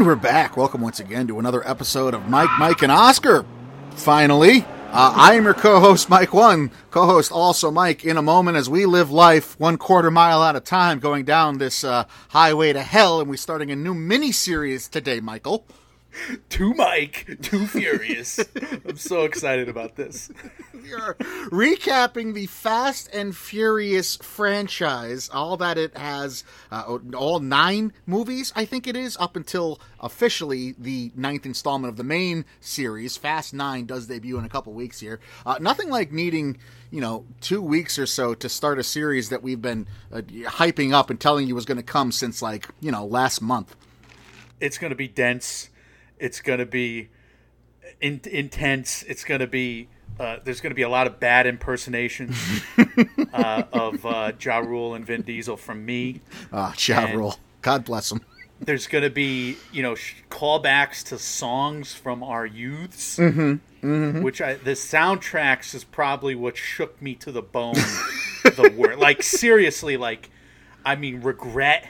And we're back. Welcome once again to another episode of Mike, and Oscar. Finally, I am your co-host, Mike One, co-host also Mike, in a moment as we live life 1/4 mile at a time, going down this highway to hell, and we're starting a new mini-series today, Michael. Too Mike, too furious. I'm so excited about this. We are recapping the Fast and Furious franchise, all that it has, all 9 movies, I think it is, up until officially the 9th installment of the main series. Fast 9 does debut in a couple weeks here. Nothing like needing, 2 weeks or so to start a series that we've been hyping up and telling you was going to come since, last month. It's going to be dense. It's going to be intense. It's going to be there's going to be a lot of bad impersonations of Ja Rule and Vin Diesel from me. Ja Rule. God bless him. There's going to be, callbacks to songs from our youths, which the soundtracks is probably what shook me to the bone. The word, seriously, regret.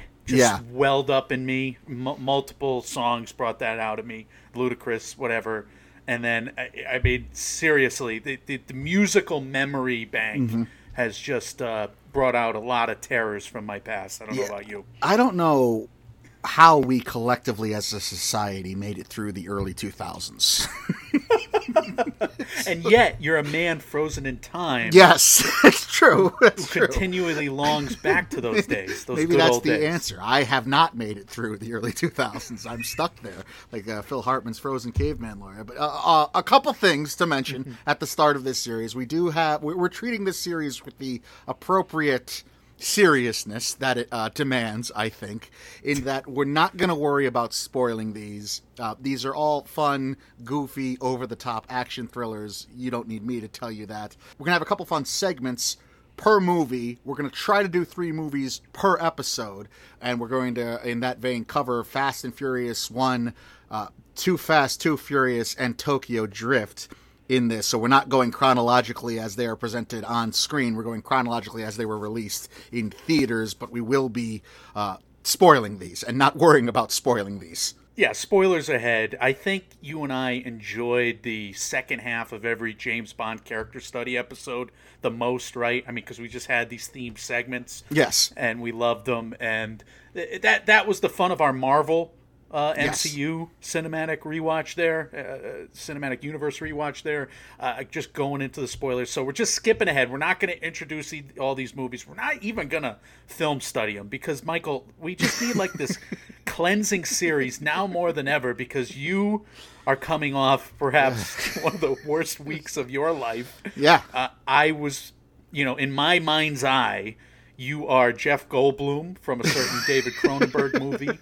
Welled up in me. Multiple songs brought that out of me. Ludacris, whatever. And then, seriously, the musical memory bank has just brought out a lot of terrors from my past. I don't know about you. I don't know how we collectively as a society made it through the early 2000s. And yet, you're a man frozen in time. Yes, it's true. Who continually longs back to those days. Those Maybe good that's old the days. Answer. I have not made it through the early 2000s. I'm stuck there, Phil Hartman's Frozen Caveman lawyer. But a couple things to mention at the start of this series. We're treating this series with the appropriate seriousness that it demands, I think, in that we're not going to worry about spoiling these. These are all fun, goofy, over-the-top action thrillers. You don't need me to tell you that. We're going to have a couple fun segments per movie. We're going to try to do 3 movies per episode, and we're going to, in that vein, cover Fast and Furious 1, Too Fast, Too Furious, and Tokyo Drift in this. So we're not going chronologically as they are presented on screen. We're going chronologically as they were released in theaters, but we will be spoiling these and not worrying about spoiling these. Yeah, spoilers ahead. I think you and I enjoyed the second half of every James Bond character study episode the most, right? Because we just had these themed segments. Yes. And we loved them. And that was the fun of our Marvel MCU cinematic rewatch there, cinematic universe rewatch there, just going into the spoilers. So we're just skipping ahead. We're not going to introduce all these movies. We're not even going to film study them because, Michael, we just need this cleansing series now more than ever because you are coming off perhaps one of the worst weeks of your life. Yeah. I was, in my mind's eye, you are Jeff Goldblum from a certain David Cronenberg movie.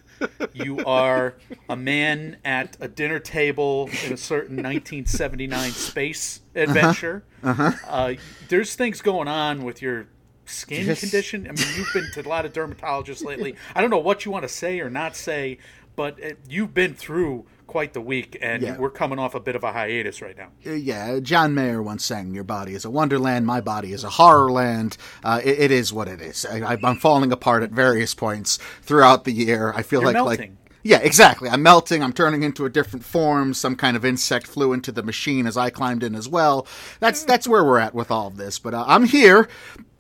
You are a man at a dinner table in a certain 1979 space adventure. There's things going on with your skin condition. You've been to a lot of dermatologists lately. I don't know what you want to say or not say, but you've been through quite the week, and we're coming off a bit of a hiatus right now. John Mayer once sang, "Your body is a wonderland, my body is a horror land." It is what it is. I'm falling apart at various points throughout the year. I feel melting. Yeah, exactly. I'm melting. I'm turning into a different form. Some kind of insect flew into the machine as I climbed in as well. That's where we're at with all of this. But I'm here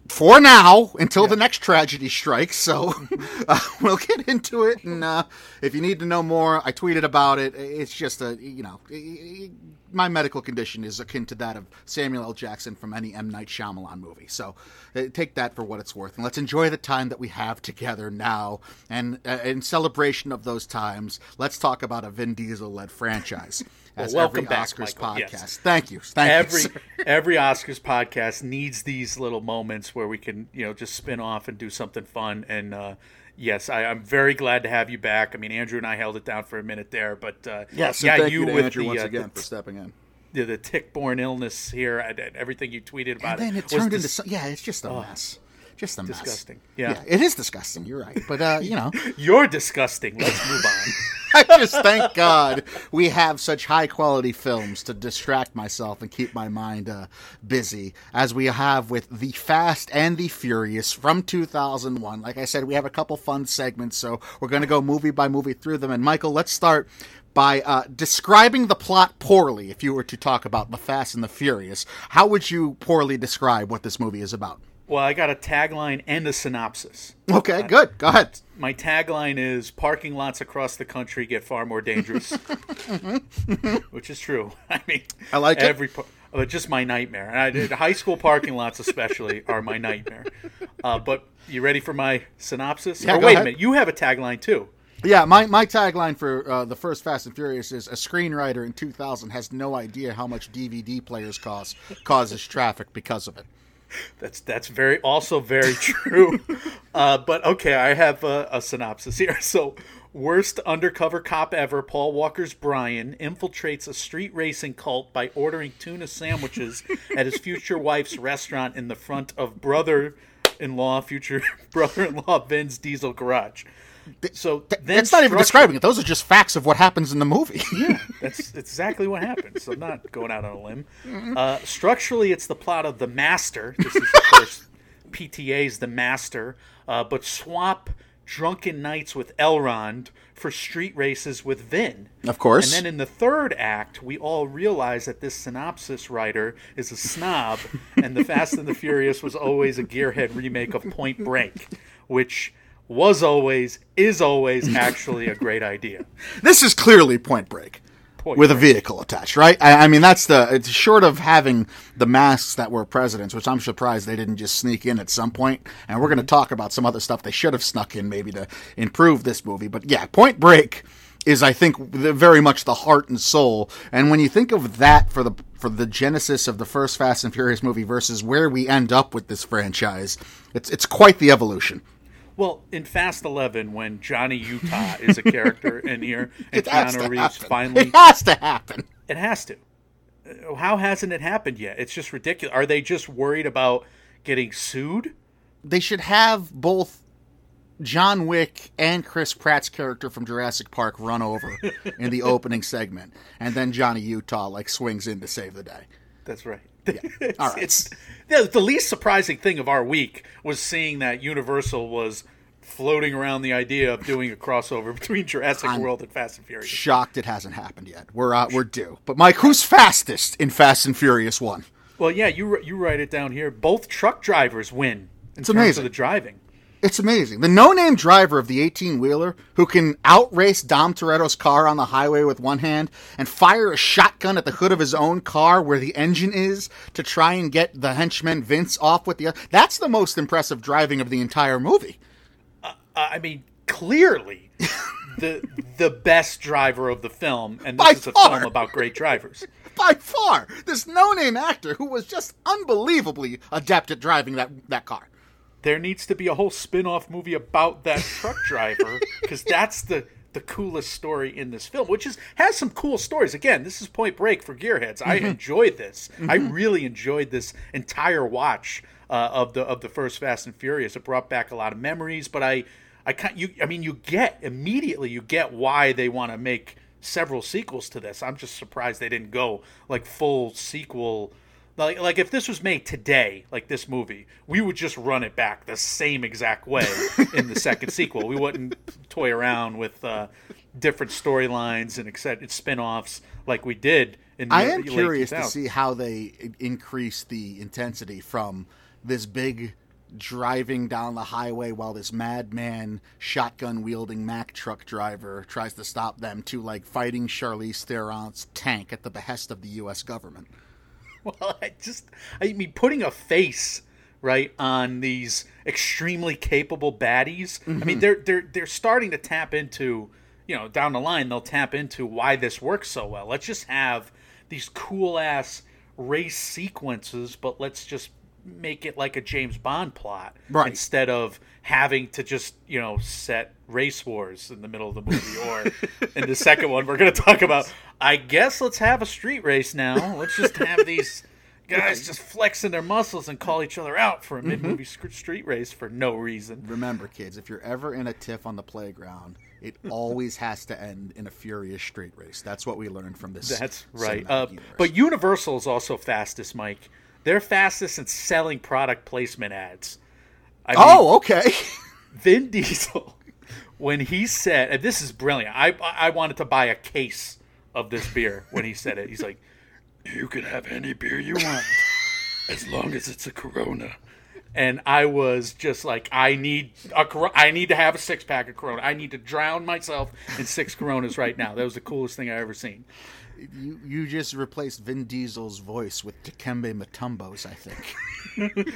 for now, until the next tragedy strikes, so we'll get into it, and if you need to know more, I tweeted about it. It's just my medical condition is akin to that of Samuel L. Jackson from any M. Night Shyamalan movie, so take that for what it's worth, and let's enjoy the time that we have together now, and in celebration of those times, let's talk about a Vin Diesel-led franchise. Well, welcome back, Oscars Michael. Podcast. Yes. Thank you. Every Oscars podcast needs these little moments where we can, just spin off and do something fun. And yes, I'm very glad to have you back. Andrew and I held it down for a minute there, but thank you to with Andrew once again for stepping in. The tick-borne illness here, and everything you tweeted about, and then it turned into it's just a mess. Just a mess. Disgusting. Yeah. It is disgusting. You're right, but you're disgusting. Let's move on. I just thank God we have such high-quality films to distract myself and keep my mind busy, as we have with The Fast and the Furious from 2001. Like I said, we have a couple fun segments, so we're going to go movie by movie through them. And, Michael, let's start by describing the plot poorly. If you were to talk about The Fast and the Furious, how would you poorly describe what this movie is about? Well, I got a tagline and a synopsis. Okay, good. Go ahead. My tagline is, parking lots across the country get far more dangerous, which is true. I mean, I like every just my nightmare. And I did, high school parking lots especially are my nightmare. But you ready for my synopsis? Yeah, wait a minute. You have a tagline too. Yeah, my tagline for the first Fast and Furious is, a screenwriter in 2000 has no idea how much DVD players cost, causes traffic because of it. That's very true. But okay, I have a synopsis here. So, worst undercover cop ever, Paul Walker's Brian, infiltrates a street racing cult by ordering tuna sandwiches at his future wife's restaurant in the front of future brother-in-law Vin's diesel garage. So that's not even describing it. Those are just facts of what happens in the movie. Yeah, that's exactly what happens. So I'm not going out on a limb. Structurally, it's the plot of The Master. This is, of course, PTA's The Master. But swap drunken nights with Elrond for street races with Vin. Of course. And then in the third act, we all realize that this synopsis writer is a snob, and The Fast and the Furious was always a gearhead remake of Point Break, which... is always actually a great idea. This is clearly Point Break with a vehicle attached, right? I mean, it's short of having the masks that were presidents, which I'm surprised they didn't just sneak in at some point. And we're going to talk about some other stuff they should have snuck in maybe to improve this movie. But yeah, Point Break is, I think, very much the heart and soul. And when you think of that for the genesis of the first Fast and Furious movie versus where we end up with this franchise, it's quite the evolution. Well, in Fast 11, when Johnny Utah is a character in here, and Keanu Reeves finally... It has to happen. It has to. How hasn't it happened yet? It's just ridiculous. Are they just worried about getting sued? They should have both John Wick and Chris Pratt's character from Jurassic Park run over in the opening segment, and then Johnny Utah swings in to save the day. That's right. Yeah. All right. The least surprising thing of our week was seeing that Universal was floating around the idea of doing a crossover between Jurassic World and Fast and Furious. Shocked it hasn't happened yet. We're due. But Mike, who's fastest in Fast and Furious 1? Well, yeah, you write it down here. Both truck drivers win in terms of the driving. It's amazing. The no-name driver of the 18-wheeler, who can outrace Dom Toretto's car on the highway with one hand and fire a shotgun at the hood of his own car where the engine is to try and get the henchman Vince off with the other. That's the most impressive driving of the entire movie. I mean, clearly the best driver of the film, and this is a film about great drivers. By far. This no-name actor who was just unbelievably adept at driving that car. There needs to be a whole spin-off movie about that truck driver, because that's the coolest story in this film, which has some cool stories. Again, this is Point Break for gearheads. I enjoyed this. I really enjoyed this entire watch of the first Fast and Furious. It brought back a lot of memories, but you get why they want to make several sequels to this. I'm just surprised they didn't go full sequel. Like if this was made today, like this movie, we would just run it back the same exact way in the second sequel. We wouldn't toy around with different storylines and extended spin-offs like we did in the late 2000s. I am curious to see how they increase the intensity from this big driving down the highway while this madman shotgun-wielding Mack truck driver tries to stop them to fighting Charlize Theron's tank at the behest of the U.S. government. Well, I mean, putting a face right on these extremely capable baddies. I mean, they're starting to tap into, down the line they'll tap into why this works so well. Let's just have these cool ass race sequences, but let's just make it like a James Bond plot, right? Instead of having to just set race wars in the middle of the movie, or in the second one we're going to talk about, I guess, let's have a street race now. Let's just have these guys just flexing their muscles and call each other out for a mid-movie street race for no reason. Remember, kids, if you're ever in a tiff on the playground, It always has to end in a furious straight race. That's what we learned from this. That's right. But Universal is also fastest, Mike. They're fastest at selling product placement ads. I mean, okay. Vin Diesel, when he said, and this is brilliant, I wanted to buy a case of this beer when he said it. He's like, you can have any beer you want as long as it's a Corona. And I was just like, I need to have a six-pack of Corona. I need to drown myself in 6 Coronas right now. That was the coolest thing I ever seen. You just replaced Vin Diesel's voice with Dikembe Mutombo's, I think.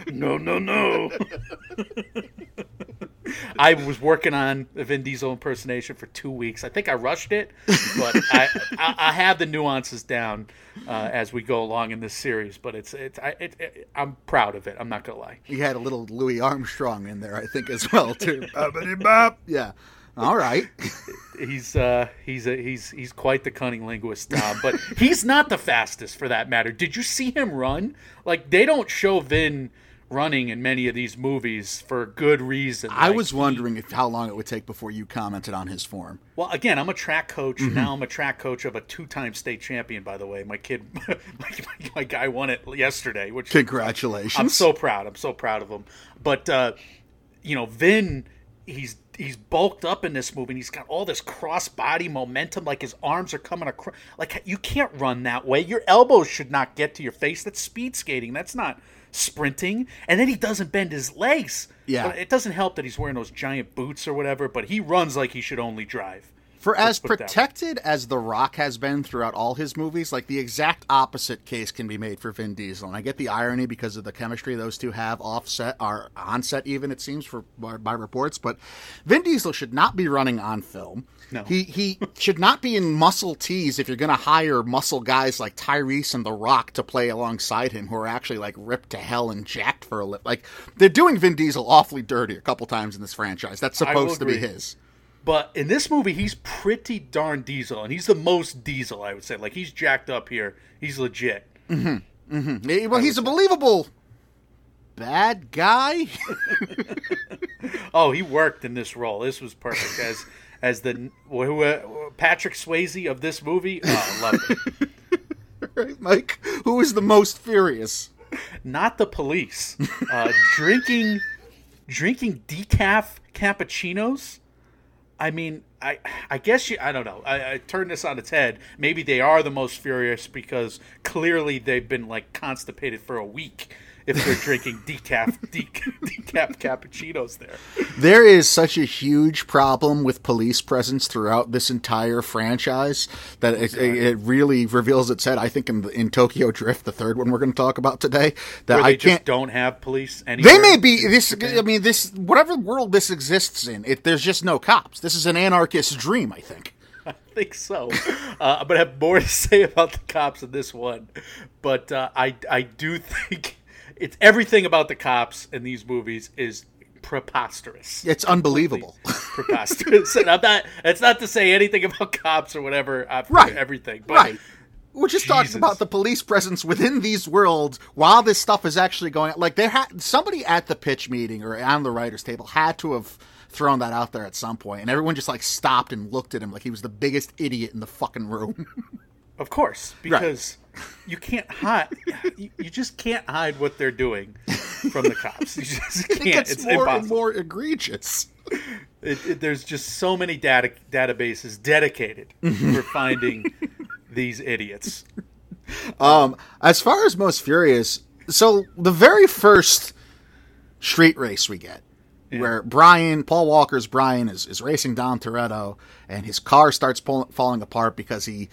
No. I was working on a Vin Diesel impersonation for 2 weeks. I think I rushed it, but I have the nuances down as we go along in this series. But I'm proud of it. I'm not gonna lie. You had a little Louis Armstrong in there, I think, as well too. Yeah. All right. He's quite the cunning linguist, Dom, but he's not the fastest for that matter. Did you see him run? Like, they don't show Vin running in many of these movies for good reason. Like, I was wondering how long it would take before you commented on his form. Well, again, I'm a track coach. Mm-hmm. Now I'm a track coach of a 2-time state champion, by the way. My kid, my guy won it yesterday. Which, congratulations. I'm so proud. I'm so proud of him. But, Vin, he's bulked up in this movie, and he's got all this cross-body momentum. Like, his arms are coming across. Like, you can't run that way. Your elbows should not get to your face. That's speed skating. That's not sprinting. And then he doesn't bend his legs. Yeah. But it doesn't help that he's wearing those giant boots or whatever, but he runs like he should only drive. For as protected as The Rock has been throughout all his movies, like, the exact opposite case can be made for Vin Diesel. And I get the irony because of the chemistry those two have offset, or on set even, it seems, by reports. But Vin Diesel should not be running on film. No. He should not be in muscle tees if you're going to hire muscle guys like Tyrese and The Rock to play alongside him, who are actually, like, ripped to hell and jacked for a lip. Like, they're doing Vin Diesel awfully dirty a couple times in this franchise. That's supposed to be his. But in this movie, he's pretty darn Diesel, and he's the most Diesel, I would say. Like, he's jacked up here. He's legit. Mm-hmm. Mm-hmm. Well, he's a believable bad guy. He worked in this role. This was perfect. As the Patrick Swayze of this movie, I love it. Right, Mike? Who is the most furious? Not the police. Drinking decaf cappuccinos. I mean, I guess I don't know. I turn this on its head. Maybe they are the most furious because clearly they've been, like, constipated for a week if they're drinking decaf cappuccinos there. There is such a huge problem with police presence throughout this entire franchise that it really reveals its head, I think, in Tokyo Drift, the third one we're going to talk about today. That where they just don't have police anywhere. They may be, whatever world this exists in, there's just no cops. This is an anarchist dream, I think. I think so. I'm going to have more to say about the cops in this one. But I do think it's everything about the cops in these movies is preposterous. It's unbelievable. Preposterous. And it's not to say anything about cops or whatever. Right. Everything. But right. We're just talking about the police presence within these worlds while this stuff is actually going on. Like, somebody at the pitch meeting or on the writer's table had to have thrown that out there at some point, and everyone just, like, stopped and looked at him like he was the biggest idiot in the fucking room. Of course, because you can't hide. You just can't hide what they're doing from the cops. You just can't. It's more impossible. And more egregious. There's just so many databases dedicated for finding these idiots. As far as most furious, so the very first street race we get. Yeah. Where Paul Walker's Brian is racing Dom Toretto, and his car starts falling apart because he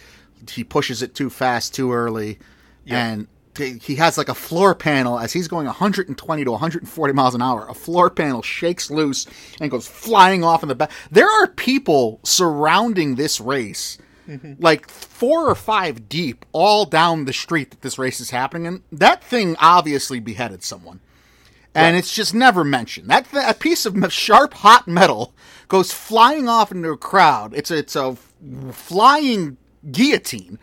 pushes it too fast, too early. Yeah. And he has, like, a floor panel, as he's going 120 to 140 miles an hour, a floor panel shakes loose and goes flying off in the back. There are people surrounding this race, like 4 or 5 deep, all down the street that this race is happening in. That thing obviously beheaded someone. And it's just never mentioned. A piece of sharp, hot metal goes flying off into a crowd. It's a flying guillotine,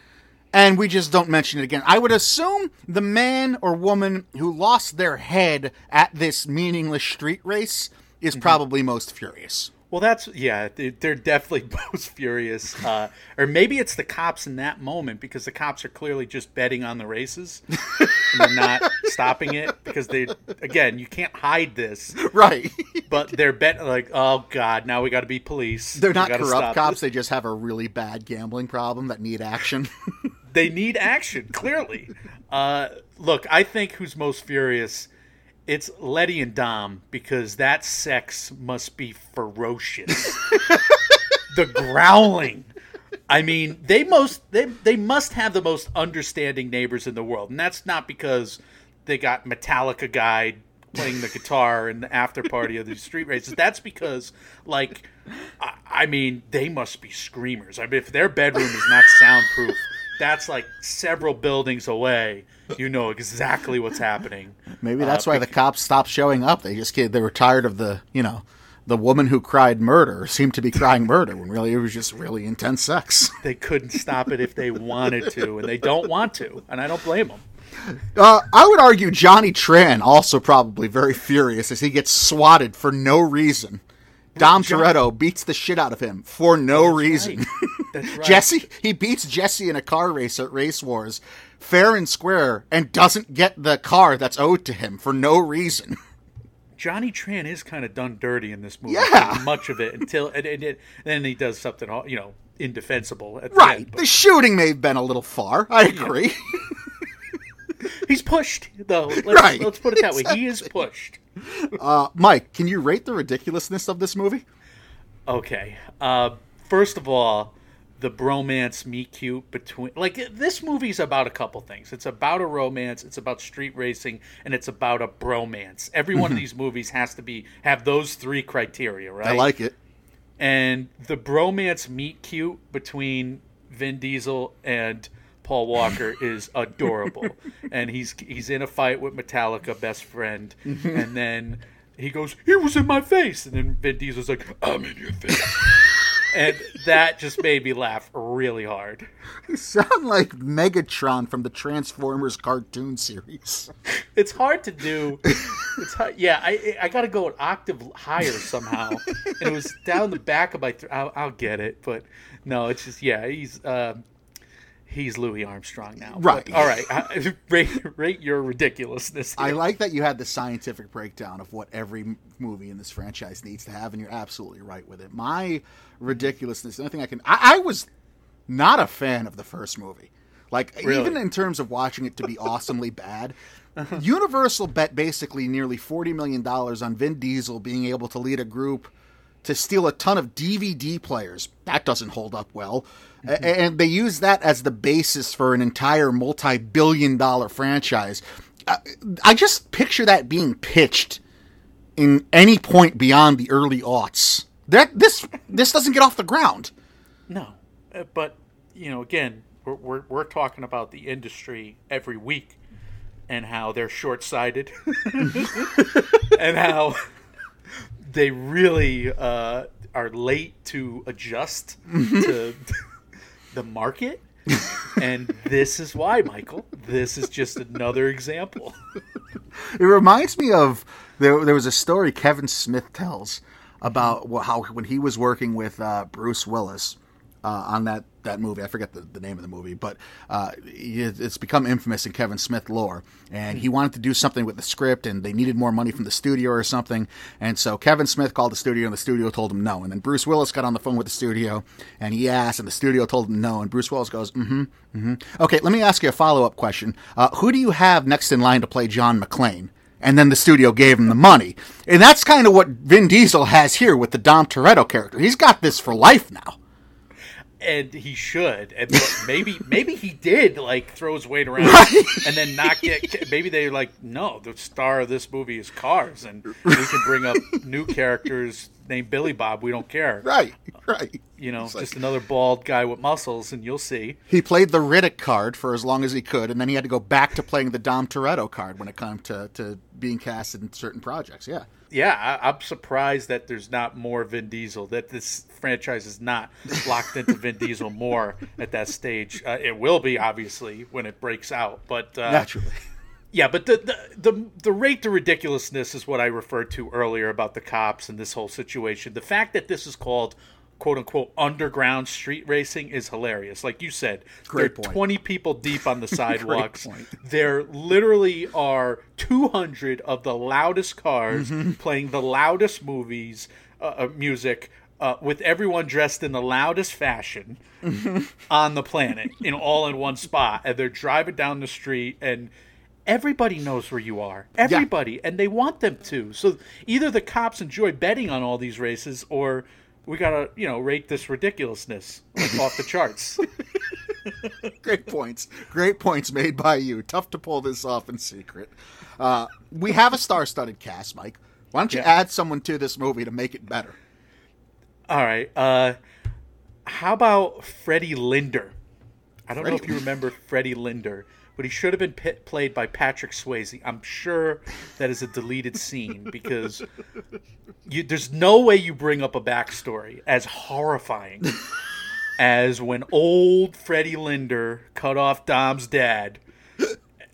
and we just don't mention it again. I would assume the man or woman who lost their head at this meaningless street race is probably most furious. Well, that's, yeah, they're definitely both furious. Or maybe it's the cops in that moment, because the cops are clearly just betting on the races. And they're not stopping it, because they, again, you can't hide this. Right. But they're betting, like, oh, God, now we got to be police. They're not corrupt cops. They just have a really bad gambling problem that need action. They need action, clearly. Look, I think who's most furious... It's Letty and Dom, because that sex must be ferocious. The growling. I mean, they must have the most understanding neighbors in the world. And that's not because they got Metallica guy playing the guitar in the after party of the street races. That's because, like, I mean, they must be screamers. I mean, if their bedroom is not soundproof, that's like several buildings away. You know exactly what's happening. Maybe that's why the cops stopped showing up. They were tired of the woman who cried murder seemed to be crying murder when really it was just really intense sex. They couldn't stop it if they wanted to, and they don't want to, and I don't blame them. I would argue Johnny Tran also probably very furious as he gets swatted for no reason. Dom Toretto beats the shit out of him for no reason. Right. That's right. Jesse, he beats Jesse in a car race at Race Wars, fair and square, and doesn't get the car that's owed to him for no reason. Johnny Tran is kind of done dirty in this movie. Yeah. Much of it until, and then he does something, you know, indefensible. At right. The end, but... the shooting may have been a little far. I agree. Yeah. He's pushed, though. Let's put it that way. He is pushed. Mike, can you rate the ridiculousness of this movie? Okay. First of all, the bromance meet cute between, like, this movie's about a couple things. It's about a romance, it's about street racing, and it's about a bromance. Every one of these movies has to have those three criteria, right? I like it. And the bromance meet cute between Vin Diesel and Paul Walker is adorable. And he's in a fight with Metallica, best friend, and then he goes, "He was in my face," and then Vin Diesel's like, "I'm in your face." And that just made me laugh really hard. You sound like Megatron from the Transformers cartoon series. It's hard to do. Yeah, I got to go an octave higher somehow. And it was down the back of my I'll get it. But no, it's just, yeah, he's Louis Armstrong now. Right. But, all right. Rate your ridiculousness here. I like that you had the scientific breakdown of what every movie in this franchise needs to have, and you're absolutely right with it. My ridiculousness, the only thing I was not a fan of the first movie. Like, really? Even in terms of watching it to be awesomely bad, Universal bet basically nearly $40 million on Vin Diesel being able to lead a group to steal a ton of DVD players. That doesn't hold up well. Mm-hmm. And they use that as the basis for an entire multi-billion-dollar franchise. I just picture that being pitched in any point beyond the early aughts. This doesn't get off the ground. No. But, you know, again, we're talking about the industry every week and how they're short-sighted and how... they really are late to adjust to the market. And this is why, Michael. This is just another example. It reminds me of, there was a story Kevin Smith tells about how when he was working with Bruce Willis on that movie, I forget the name of the movie, but it's become infamous in Kevin Smith lore, and he wanted to do something with the script, and they needed more money from the studio or something, and so Kevin Smith called the studio, and the studio told him no, and then Bruce Willis got on the phone with the studio, and he asked, and the studio told him no, and Bruce Willis goes, okay, let me ask you a follow-up question. Who do you have next in line to play John McClane? And then the studio gave him the money, and that's kind of what Vin Diesel has here with the Dom Toretto character. He's got this for life now. And he should, and maybe he did, like, throw his weight around and then not get. Maybe they're like, no, the star of this movie is Cars, and we can bring up new characters named Billy Bob. We don't care, right? You know, it's just like, another bald guy with muscles, and you'll see. He played the Riddick card for as long as he could, and then he had to go back to playing the Dom Toretto card when it came to being casted in certain projects. Yeah. Yeah, I'm surprised that there's not more Vin Diesel, that this franchise is not locked into Vin Diesel more at that stage. It will be, obviously, when it breaks out. But naturally. Yeah, but the rate to ridiculousness is what I referred to earlier about the cops and this whole situation. The fact that this is called, quote unquote, underground street racing is hilarious. Like you said, they're 20 people deep on the sidewalks. There literally are 200 of the loudest cars playing the loudest music. With everyone dressed in the loudest fashion on the planet, all in one spot. And they're driving down the street, and everybody knows where you are. Everybody. Yeah. And they want them to. So either the cops enjoy betting on all these races, or we got to, rate this ridiculousness off the charts. Great points. Great points made by you. Tough to pull this off in secret. We have a star-studded cast, Mike. Why don't you add someone to this movie to make it better? All right. How about Freddie Linder? I don't know if you remember Freddie Linder, but he should have been played by Patrick Swayze. I'm sure that is a deleted scene because there's no way you bring up a backstory as horrifying as when old Freddie Linder cut off Dom's dad.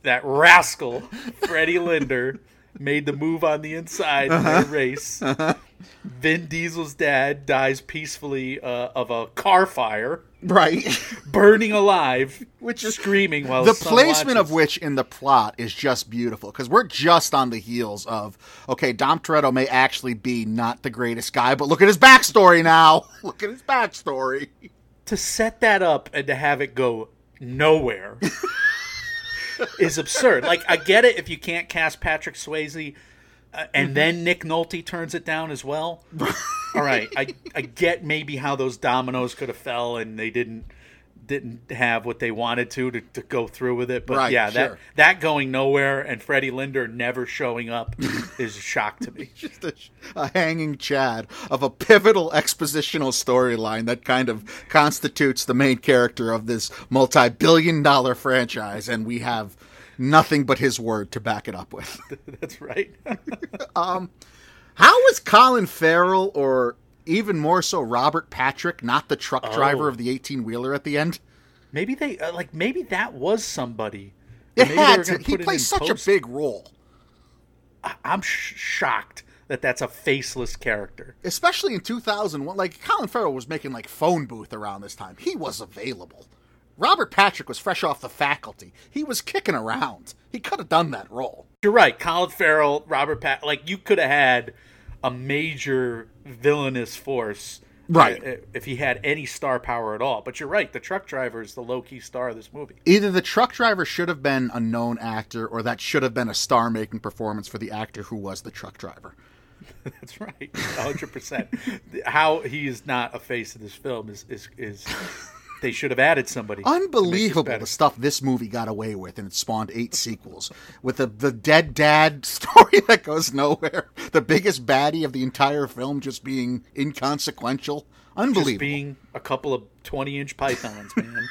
That rascal, Freddie Linder, made the move on the inside in their race. Vin Diesel's dad dies peacefully of a car fire. Right. Burning alive. Which is screaming while the son placement watches. Of which in the plot is just beautiful. Because we're just on the heels of, okay, Dom Toretto may actually be not the greatest guy, but look at his backstory now. Look at his backstory. To set that up and to have it go nowhere is absurd. Like, I get it if you can't cast Patrick Swayze. And then Nick Nolte turns it down as well. All right, I get maybe how those dominoes could have fell and they didn't have what they wanted to go through with it. But that going nowhere and Freddie Linder never showing up is a shock to me. Just a hanging chad of a pivotal expositional storyline that kind of constitutes the main character of this multi-billion-dollar franchise, and we have nothing but his word to back it up with. That's right. How was Colin Farrell, or even more so Robert Patrick, not the truck driver of the 18-wheeler at the end? Maybe they maybe that was somebody. He plays such a big role. I'm shocked that that's a faceless character, especially in 2001. Like Colin Farrell was making Phone Booth around this time. He was available. Robert Patrick was fresh off the faculty. He was kicking around. He could have done that role. You're right. Colin Farrell, Robert Patrick. You could have had a major villainous force if he had any star power at all. But you're right. The truck driver is the low-key star of this movie. Either the truck driver should have been a known actor, or that should have been a star-making performance for the actor who was the truck driver. That's right. 100%. How he is not a face of this film is they should have added somebody. Unbelievable the stuff this movie got away with, and it spawned 8 sequels. With the dead dad story that goes nowhere. The biggest baddie of the entire film just being inconsequential. Unbelievable. Just being a couple of 20-inch pythons, man.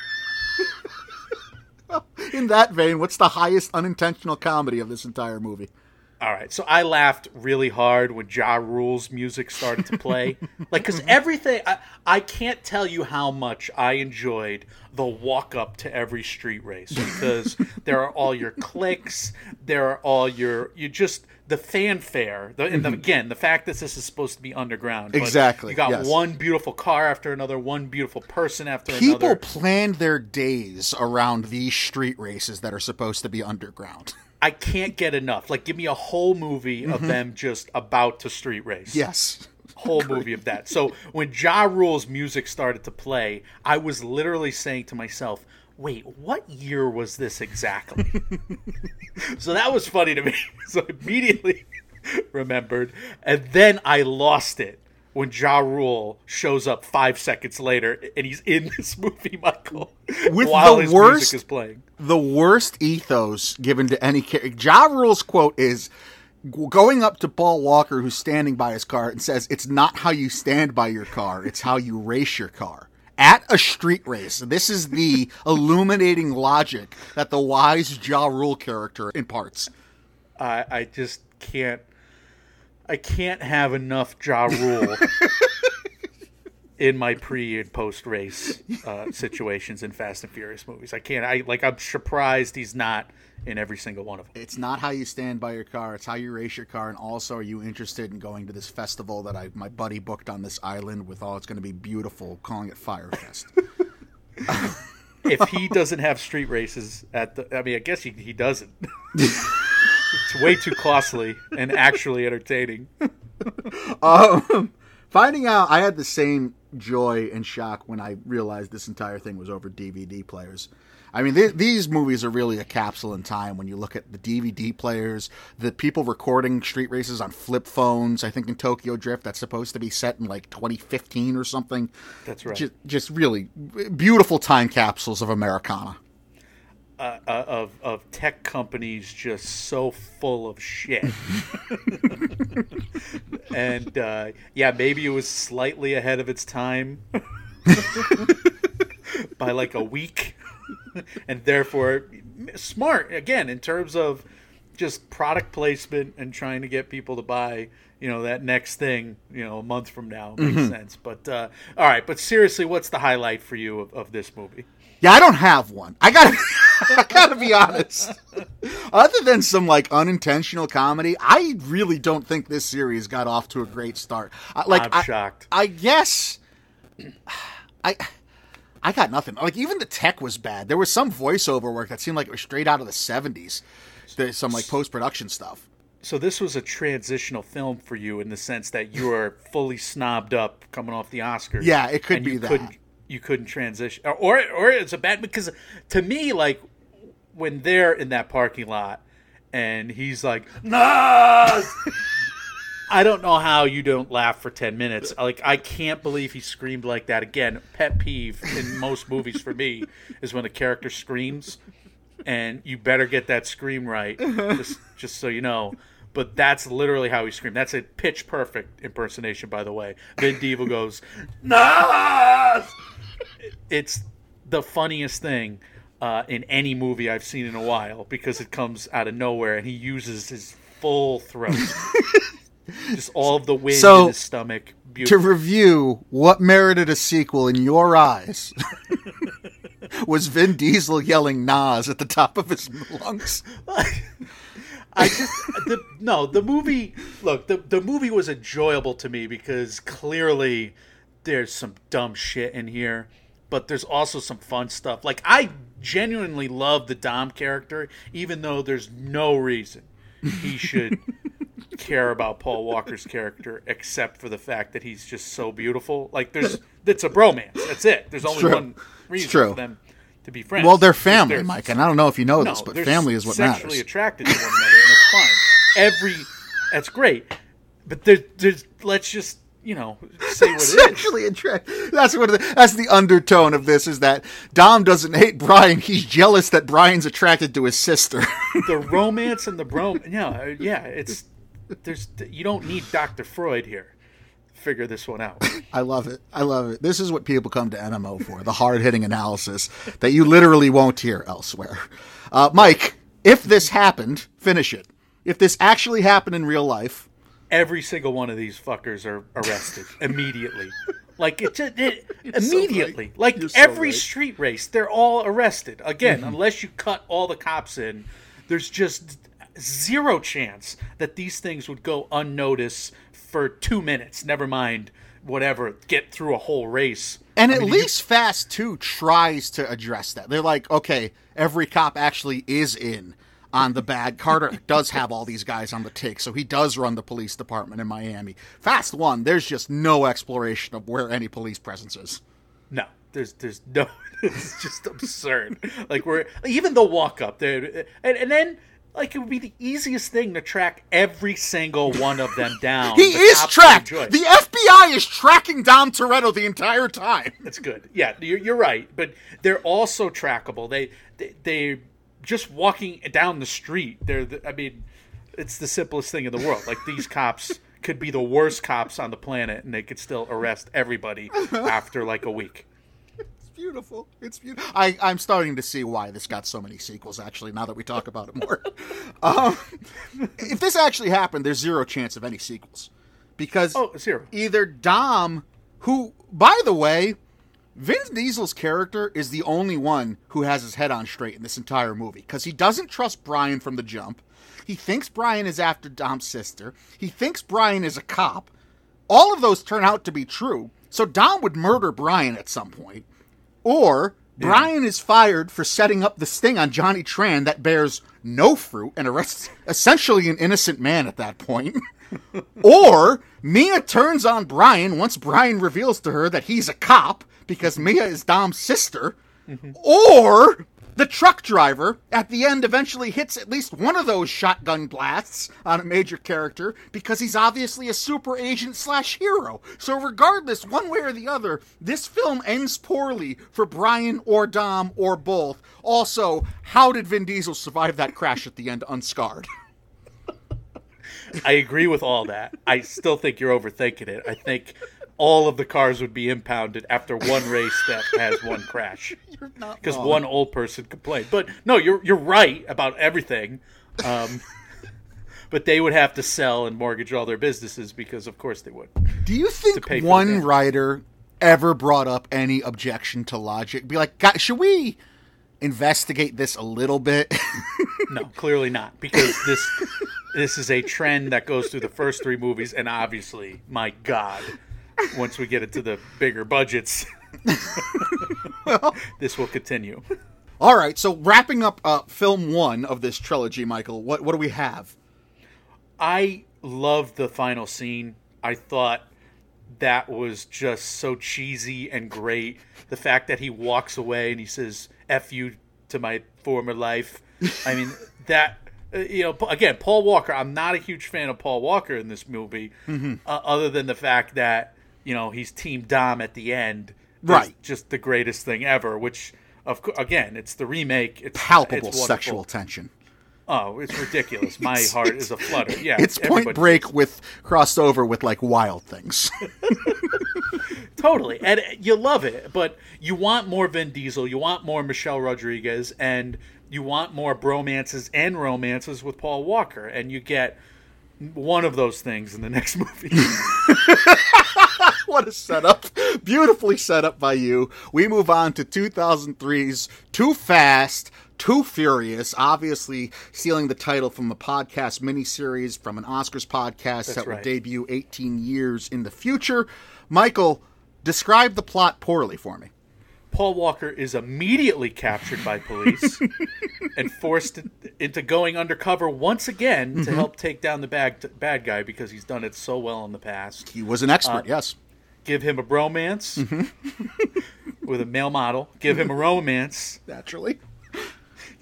In that vein, what's the highest unintentional comedy of this entire movie? All right, so I laughed really hard when Ja Rule's music started to play. Because everything, I can't tell you how much I enjoyed the walk-up to every street race. Because there are all your clicks, there are all the fanfare. Again, the fact that this is supposed to be underground. Exactly. You got one beautiful car after another, one beautiful person after another. People planned their days around these street races that are supposed to be underground. I can't get enough. Give me a whole movie of them just about to street race. Yes. Whole movie of that. So when Ja Rule's music started to play, I was literally saying to myself, wait, what year was this exactly? So that was funny to me. So I immediately remembered. And then I lost it when Ja Rule shows up 5 seconds later and he's in this movie, Michael, with while his music is playing. The worst ethos given to any character. Ja Rule's quote is going up to Paul Walker, who's standing by his car, and says, "It's not how you stand by your car, it's how you race your car." At a street race. This is the illuminating logic that the wise Ja Rule character imparts. I just can't have enough Ja Rule in my pre and post race situations in Fast and Furious movies. I'm surprised he's not in every single one of them. It's not how you stand by your car. It's how you race your car. And also, are you interested in going to this festival that my buddy booked on this island with all? It's going to be beautiful, calling it Firefest. If he doesn't have street races I guess he doesn't. It's way too costly and actually entertaining. Finding out, I had the same joy and shock when I realized this entire thing was over DVD players. I mean, these movies are really a capsule in time when you look at the DVD players, the people recording street races on flip phones. I think in Tokyo Drift, that's supposed to be set in like 2015 or something. That's right. Just really beautiful time capsules of Americana. Of tech companies just so full of shit. And, maybe it was slightly ahead of its time by like a week. And therefore, smart, again, in terms of just product placement and trying to get people to buy, that next thing, a month from now. Makes sense. But, all right. But seriously, what's the highlight for you of this movie? Yeah, I don't have one. I gotta be honest. Other than some unintentional comedy, I really don't think this series got off to a great start. I'm shocked. I guess I got nothing. Even the tech was bad. There was some voiceover work that seemed like it was straight out of the 70s. There's some post-production stuff. So this was a transitional film for you in the sense that you were fully snobbed up coming off the Oscars. Yeah, it could be that. You couldn't transition, or it's a bad, because to me, when they're in that parking lot and he's like, "Nah!" I don't know how you don't laugh for 10 minutes. I can't believe he screamed like that again. Pet peeve in most movies for me is when a character screams, and you better get that scream right, just so you know. But that's literally how he screamed. That's a pitch perfect impersonation, by the way. Vin Diesel goes, "Nah!" It's the funniest thing in any movie I've seen in a while because it comes out of nowhere and he uses his full throat. Just all of the wind in his stomach. Beautiful. To review, what merited a sequel in your eyes was Vin Diesel yelling "Nas" at the top of his lungs. The movie. Look, the movie was enjoyable to me because clearly there's some dumb shit in here, but there's also some fun stuff. I genuinely love the Dom character, even though there's no reason he should care about Paul Walker's character except for the fact that he's just so beautiful. It's a bromance. That's it. There's only one reason for them to be friends. Well, they're family, Mike, and I don't know if you know this, but family is what matters. They're sexually attracted to one another, and it's fine. That's great, but there's let's just say what it is. Sexually attracted. That's the undertone of this, is that Dom doesn't hate Brian. He's jealous that Brian's attracted to his sister. The romance and the bromance. Yeah. It's you don't need Dr. Freud here. Figure this one out. I love it. This is what people come to NMO for, the hard-hitting analysis that you literally won't hear elsewhere. Mike, if this happened, finish it. If this actually happened in real life, every single one of these fuckers are arrested immediately. Immediately. Street race, they're all arrested. Again, unless you cut all the cops in, there's just zero chance that these things would go unnoticed for 2 minutes, never mind whatever, get through a whole race. And at least Fast 2 tries to address that. They're like, okay, every cop actually is in on the bad. Carter does have all these guys on the take, so he does run the police department in Miami. Fast 1, there's just no exploration of where any police presence is. No. There's no... It's just absurd. Even the walk-up there... And then... it would be the easiest thing to track every single one of them down. He is tracked. The FBI is tracking Dom Toretto the entire time. That's good. Yeah, you're right. But they're also trackable. They just walking down the street. It's the simplest thing in the world. These cops could be the worst cops on the planet, and they could still arrest everybody after a week. Beautiful. It's beautiful. I'm starting to see why this got so many sequels, actually, now that we talk about it more. If this actually happened, there's zero chance of any sequels. Because either Dom who, by the way, Vin Diesel's character is the only one who has his head on straight in this entire movie, because he doesn't trust Brian from the jump. He thinks Brian is after Dom's sister. He thinks Brian is a cop. All of those turn out to be true. So Dom would murder Brian at some point, or Brian is fired for setting up this thing on Johnny Tran that bears no fruit and arrests essentially an innocent man at that point. Or Mia turns on Brian once Brian reveals to her that he's a cop because Mia is Dom's sister. Mm-hmm. Or the truck driver at the end eventually hits at least one of those shotgun blasts on a major character because he's obviously a super agent / hero. So regardless, one way or the other, this film ends poorly for Brian or Dom or both. Also, how did Vin Diesel survive that crash at the end unscarred? I agree with all that. I still think you're overthinking it. I think all of the cars would be impounded after one race that has one crash. You're not wrong. Because one old person complained. But no, you're right about everything. But they would have to sell and mortgage all their businesses because, of course, they would. Do you think one writer ever brought up any objection to logic? Be like, God, should we investigate this a little bit? No, clearly not, because this is a trend that goes through the first three movies, and obviously, my God, once we get into the bigger budgets, this will continue. All right, so wrapping up film one of this trilogy, Michael, what do we have? I loved the final scene. I thought that was just so cheesy and great. The fact that he walks away and he says, F you to my former life. I mean, that, you know, again, Paul Walker, I'm not a huge fan of Paul Walker in this movie, other than the fact that, you know, he's Team Dom at the end. Right. Just the greatest thing ever, which, of course, again, it's the remake. It's palpable, it's sexual tension. Oh, it's ridiculous. My heart is aflutter. Yeah, it's Point Break crossed over with, like, Wild Things. Totally. And you love it, but you want more Vin Diesel. You want more Michelle Rodriguez, and you want more bromances and romances with Paul Walker, and you get one of those things in the next movie. What a setup. Beautifully set up by you. We move on to 2003's Too Fast, Too Furious, obviously stealing the title from a podcast miniseries from an Oscars podcast will debut 18 years in the future. Michael, describe the plot poorly for me. Paul Walker is immediately captured by police and forced into going undercover once again to help take down the bad guy because he's done it so well in the past. He was an expert, yes. Give him a bromance with a male model. Give him a romance. Naturally.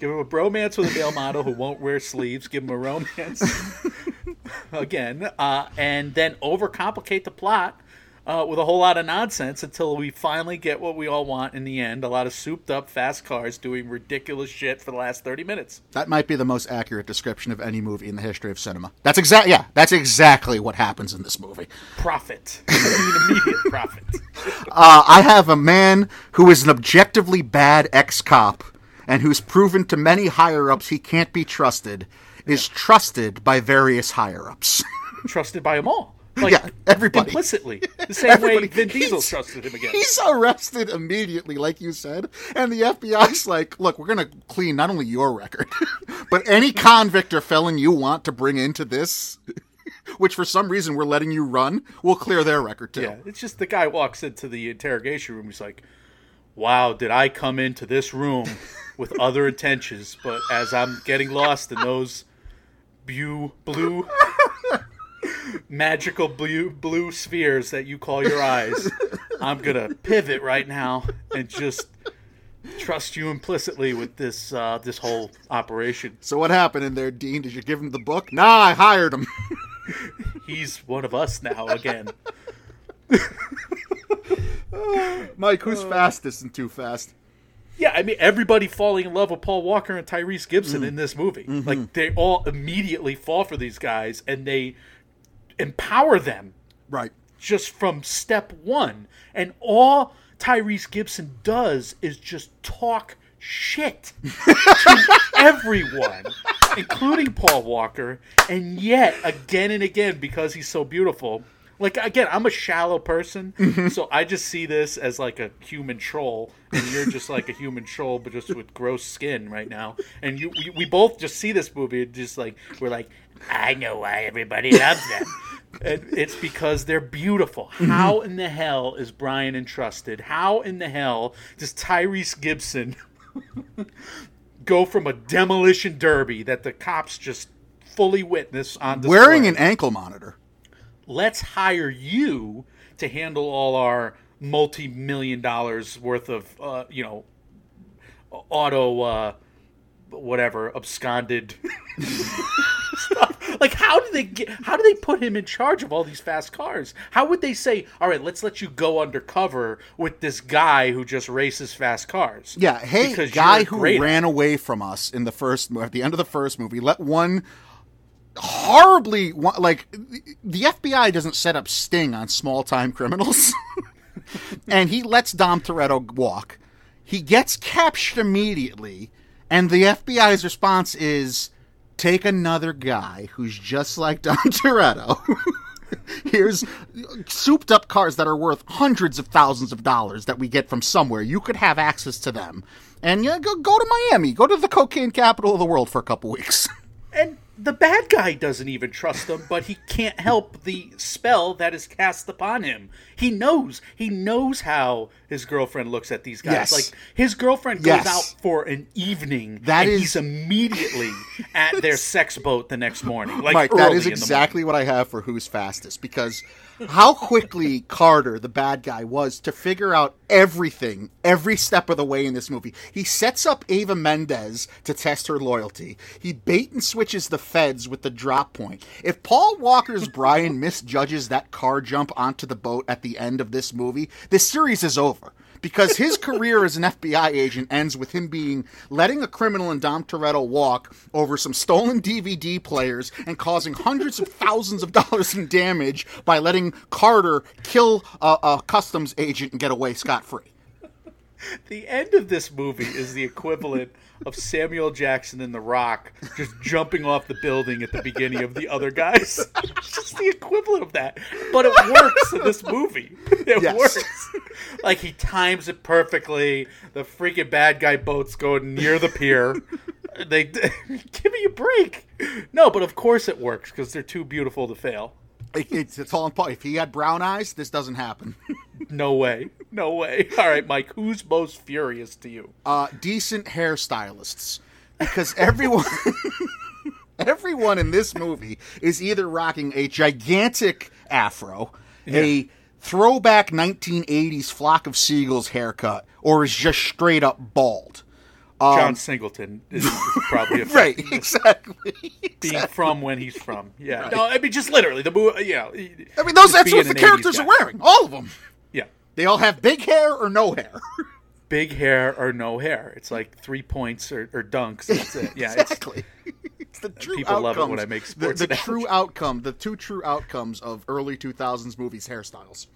Give him a bromance with a male model who won't wear sleeves. Give him a romance again. And then overcomplicate the plot with a whole lot of nonsense until we finally get what we all want in the end, a lot of souped-up fast cars doing ridiculous shit for the last 30 minutes. That might be the most accurate description of any movie in the history of cinema. That's exactly what happens in this movie. Profit. I mean, immediate profit. I have a man who is an objectively bad ex-cop and who's proven to many higher-ups he can't be trusted, is trusted by various higher-ups. Trusted by them all. Like, yeah, everybody. Implicitly. The same way Vin Diesel trusted him again. He's arrested immediately, like you said, and the FBI's like, look, we're going to clean not only your record, but any convict or felon you want to bring into this, which for some reason we're letting you run, we'll clear their record too. Yeah, it's just the guy walks into the interrogation room, he's like, wow, did I come into this room with other intentions, but as I'm getting lost in those blue... magical blue spheres that you call your eyes, I'm gonna pivot right now and just trust you implicitly with this this whole operation. So what happened in there, Dean? Did you give him the book? Nah, I hired him. He's one of us now again. Mike, who's fastest and Too Fast? Yeah, I mean, everybody falling in love with Paul Walker and Tyrese Gibson in this movie. Mm-hmm. Like, they all immediately fall for these guys, and they empower them. Right. Just from step one. And all Tyrese Gibson does is just talk shit to everyone, including Paul Walker. And yet, again and again, because he's so beautiful, Like, again, I'm a shallow person, so I just see this as like a human troll, and you're just like a human troll, but just with gross skin right now. And we both just see this movie and just like, we're like, I know why everybody loves them. And it's because they're beautiful. How in the hell is Brian entrusted? How in the hell does Tyrese Gibson go from a demolition derby that the cops just fully witness on display? Wearing an ankle monitor. Let's hire you to handle all our multi-million dollars worth of, auto, whatever, absconded stuff. Like, how do they put him in charge of all these fast cars? How would they say, all right, let's let you go undercover with this guy who just races fast cars? Yeah, hey, because guy who ran away from us in the first, at the end of the first movie, let one horribly, like, the FBI doesn't set up sting on small-time criminals. And he lets Dom Toretto walk. He gets captured immediately, and the FBI's response is, take another guy who's just like Dom Toretto. Here's souped-up cars that are worth hundreds of thousands of dollars that we get from somewhere. You could have access to them. And yeah, go to Miami. Go to the cocaine capital of the world for a couple weeks. And the bad guy doesn't even trust him, but he can't help the spell that is cast upon him. He knows how his girlfriend looks at these guys. Yes. Like, his girlfriend goes out for an evening, he's immediately at their sex boat the next morning. Like, Mike, that is exactly what I have for Who's Fastest, because how quickly Carter, the bad guy, was to figure out everything, every step of the way in this movie. He sets up Eva Mendes to test her loyalty. He bait and switches the feds with the drop point. If Paul Walker's Brian misjudges that car jump onto the boat at the end of this movie, this series is over. Because his career as an FBI agent ends with him letting a criminal in Dom Toretto walk over some stolen DVD players and causing hundreds of thousands of dollars in damage by letting Carter kill a customs agent and get away scot-free. The end of this movie is the equivalent of Samuel Jackson and The Rock just jumping off the building at the beginning of The Other Guys. It's just the equivalent of that. But it works in this movie. It works. Like, he times it perfectly. The freaking bad guy boats go near the pier. They give me a break. No, but of course it works because they're too beautiful to fail. It's all important. If he had brown eyes, this doesn't happen. No way. All right, Mike, who's most furious to you? Decent hairstylists. Because everyone in this movie is either rocking a gigantic afro, a throwback 1980s flock of seagulls haircut, or is just straight up bald. John Singleton is probably a right, exactly. Being from when he's from. Yeah. Right. No, I mean, just literally. That's what the characters are wearing. All of them. Yeah. They all have big hair or no hair. Big hair or no hair. It's like 3 points or dunks. That's it. Yeah, exactly. It's the true people outcomes. Love it when I make sports. The true outcome, the two true outcomes of early 2000s movies hairstyles.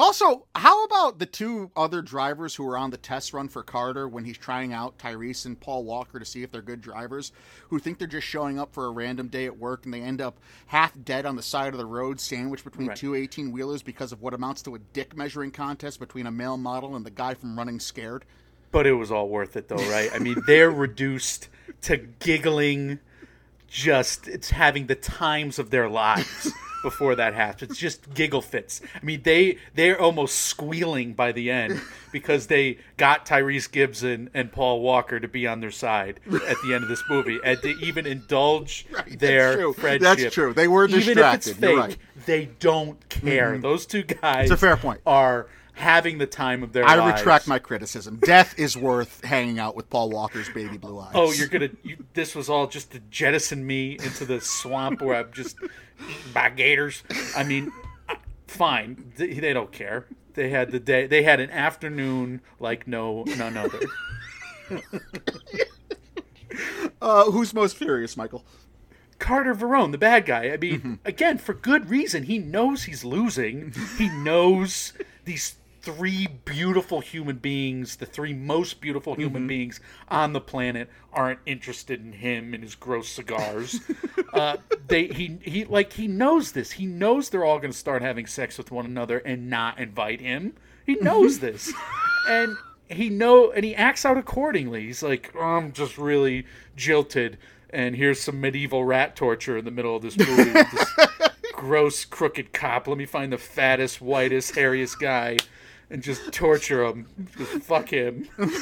Also, how about the two other drivers who were on the test run for Carter when he's trying out Tyrese and Paul Walker to see if they're good drivers, who think they're just showing up for a random day at work, and they end up half dead on the side of the road, sandwiched between two 18-wheelers because of what amounts to a dick measuring contest between a male model and the guy from Running Scared? But it was all worth it, though, right? I mean, they're reduced to giggling, it's having the times of their lives. Before that happens, it's just giggle fits. I mean, they're almost squealing by the end because they got Tyrese Gibson and Paul Walker to be on their side at the end of this movie, and to even indulge their friendship. That's true. They were distracted. Even if it's fake, they don't care. Mm-hmm. Those two guys are having the time of their lives. I retract my criticism. Death is worth hanging out with Paul Walker's baby blue eyes. Oh, this was all just to jettison me into the swamp where I'm just eaten by gators. I mean, fine. They don't care. They had the day. They had an afternoon like no none other. Who's most furious, Michael? Carter Verone, the bad guy. I mean, again, for good reason. He knows he's losing. He knows these three beautiful human beings, the three most beautiful human beings on the planet, aren't interested in him and his gross cigars. He knows this. He knows they're all going to start having sex with one another and not invite him. He knows this, and he acts out accordingly. He's like, oh, I'm just really jilted, and here's some medieval rat torture in the middle of this movie. With this gross, crooked cop. Let me find the fattest, whitest, hairiest guy. And just torture him. Just fuck him. And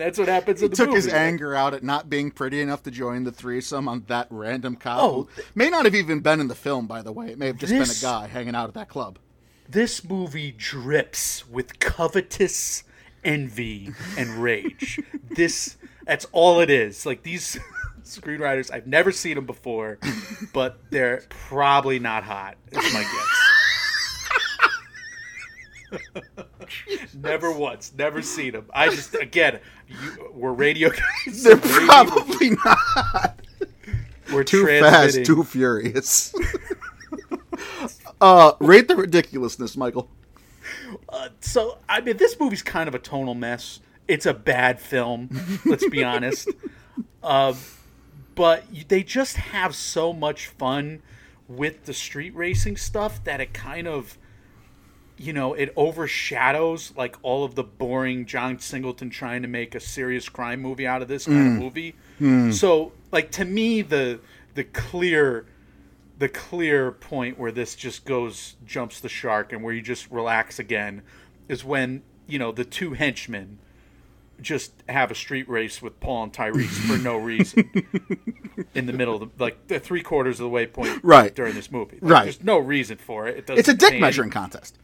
that's what happens in the movie. He took his anger out at not being pretty enough to join the threesome on that random cop. Oh, may not have even been in the film, by the way. It may have just been a guy hanging out at that club. This movie drips with covetous envy and rage. That's all it is. Like, these screenwriters, I've never seen them before, but they're probably not hot, is my guess. Never once, never seen them. I just, again, we're radio guys. They're probably not. We're too fast, too furious. Rate the ridiculousness, Michael. So, I mean, this movie's kind of a tonal mess. It's a bad film, let's be honest. But they just have so much fun with the street racing stuff that it kind of, you know, it overshadows like all of the boring John Singleton trying to make a serious crime movie out of this kind of movie. So, like, to me, the clear point where this just jumps the shark and where you just relax again is when, you know, the two henchmen just have a street race with Paul and Tyrese for no reason in the middle of the 3/4 of the way point during this movie. Like, there's no reason for it. It's a dick measuring contest.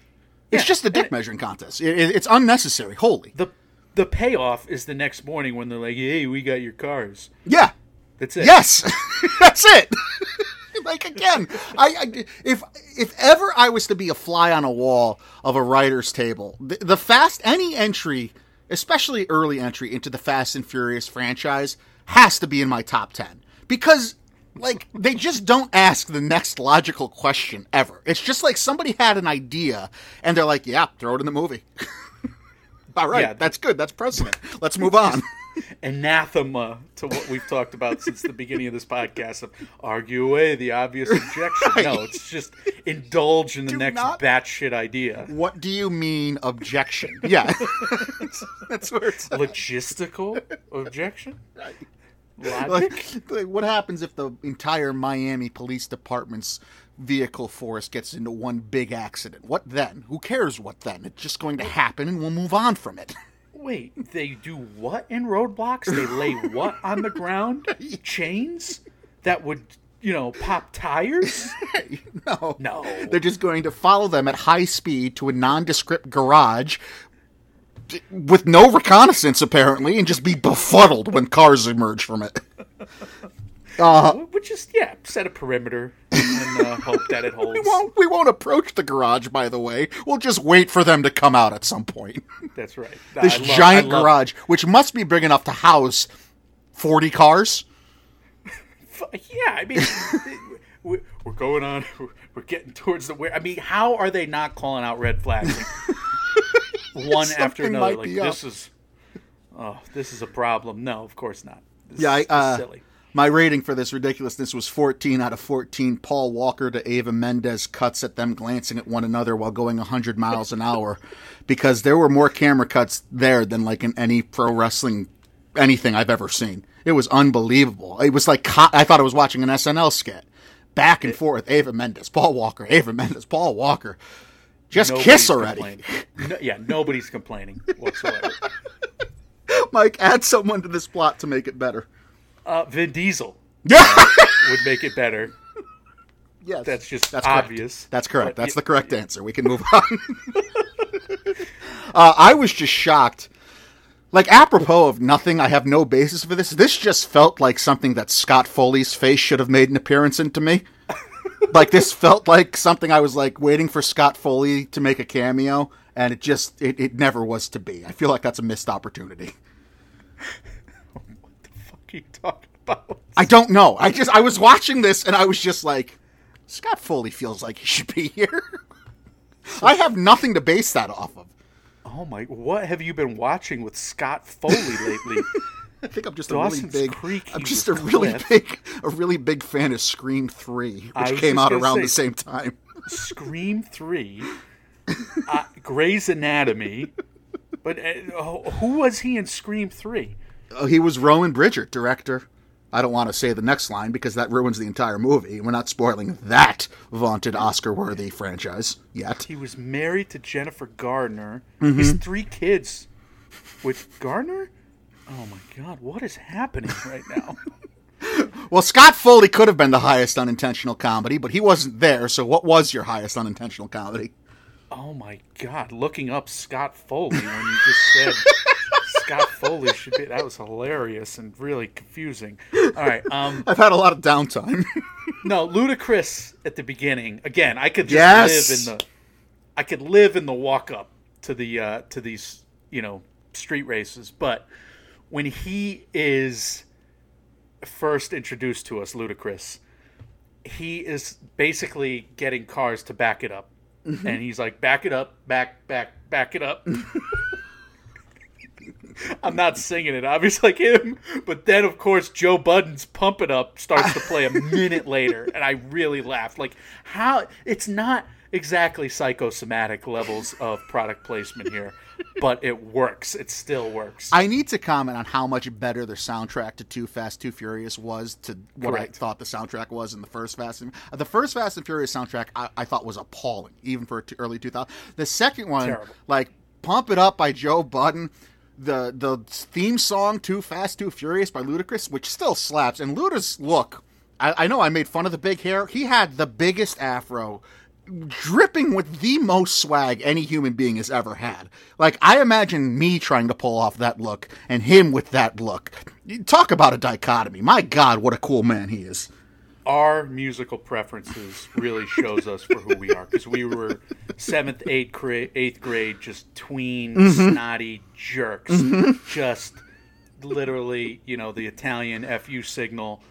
It's just a dick measuring contest. It's unnecessary, wholly. The payoff is the next morning when they're like, hey, we got your cars. Yeah. That's it. Yes. That's it. Like, again, I if ever I was to be a fly on a wall of a writer's table, any entry, especially early entry into the Fast and Furious franchise, has to be in my top 10. Because, like, they just don't ask the next logical question ever. It's just like somebody had an idea, and they're like, yeah, throw it in the movie. All right, yeah, that's good. That's precedent. Let's move on. Anathema to what we've talked about since the beginning of this podcast of argue away the obvious objection. Right. No, it's just indulge in the next batshit idea. What do you mean objection? Yeah. That's where it's logistical objection? Right. Logic? Like, what happens if the entire Miami Police Department's vehicle force gets into one big accident? What then? Who cares what then? It's just going to happen and we'll move on from it. Wait, they do what in Roadblocks? They lay what on the ground? Chains that would, you know, pop tires? No. They're just going to follow them at high speed to a nondescript garage with no reconnaissance, apparently, and just be befuddled when cars emerge from it. We'll just, set a perimeter and hope that it holds. We won't approach the garage, by the way. We'll just wait for them to come out at some point. That's right. This giant garage, which must be big enough to house 40 cars. Yeah, I mean, we're going on. We're getting towards I mean, how are they not calling out red flags? Like, one after another. Like, this is a problem. No, of course not. This is silly. My rating for this ridiculousness was 14 out of 14 Paul Walker to Eva Mendes cuts at them glancing at one another while going 100 miles an hour, because there were more camera cuts there than like in any pro wrestling, anything I've ever seen. It was unbelievable. It was like I thought I was watching an SNL skit. Back and forth, Eva Mendes, Paul Walker, Eva Mendes, Paul Walker. Just kiss already. Nobody's complaining whatsoever. Mike, add someone to this plot to make it better. Vin Diesel would make it better. Yes. That's just obvious. Correct. That's correct. That's the correct answer. We can move on. I was just shocked. Like, apropos of nothing, I have no basis for this. This just felt like something that Scott Foley's face should have made an appearance in to me. Like, this felt like something I was, like, waiting for Scott Foley to make a cameo, and it just, it never was to be. I feel like that's a missed opportunity. You talking about? I don't know. I was watching this and I was just like, Scott Foley feels like he should be here. I have nothing to base that off of. Oh my, what have you been watching with Scott Foley lately? I think I'm just a really big fan of Scream 3, which came out around the same time. Scream 3, Grey's Anatomy, but who was he in Scream 3? He was Rowan Bridger, director. I don't want to say the next line because that ruins the entire movie. We're not spoiling that vaunted Oscar-worthy franchise yet. He was married to Jennifer Garner. Mm-hmm. He's 3 kids with Garner? Oh, my God. What is happening right now? Well, Scott Foley could have been the highest unintentional comedy, but he wasn't there. So what was your highest unintentional comedy? Oh, my God. Looking up Scott Foley when you just said... Scott Foley should be... That was hilarious and really confusing. All right. I've had a lot of downtime. No, Ludacris at the beginning. Again, I could just live in the walk-up to the to these, street races. But when he is first introduced to us, Ludacris, he is basically getting cars to back it up. Mm-hmm. And he's like, back it up, back it up. I'm not singing it, obviously, like him. But then, of course, Joe Budden's Pump It Up starts to play a minute later. And I really laughed. Like, how? It's not exactly psychosomatic levels of product placement here. But it works. It still works. I need to comment on how much better the soundtrack to Too Fast, Too Furious was to what I thought the soundtrack was in the first Fast and... The first Fast and Furious soundtrack, I thought was appalling, even for early 2000. The second one, terrible. Like, Pump It Up by Joe Budden... The theme song, Too Fast, Too Furious by Ludacris, which still slaps. And Luda's look, I know I made fun of the big hair. He had the biggest afro, dripping with the most swag any human being has ever had. Like, I imagine me trying to pull off that look and him with that look. Talk about a dichotomy. My God, what a cool man he is. Our musical preferences really shows us for who we are, because we were 7th, 8th grade, just tween, mm-hmm. snotty jerks. Mm-hmm. Just literally, the Italian FU signal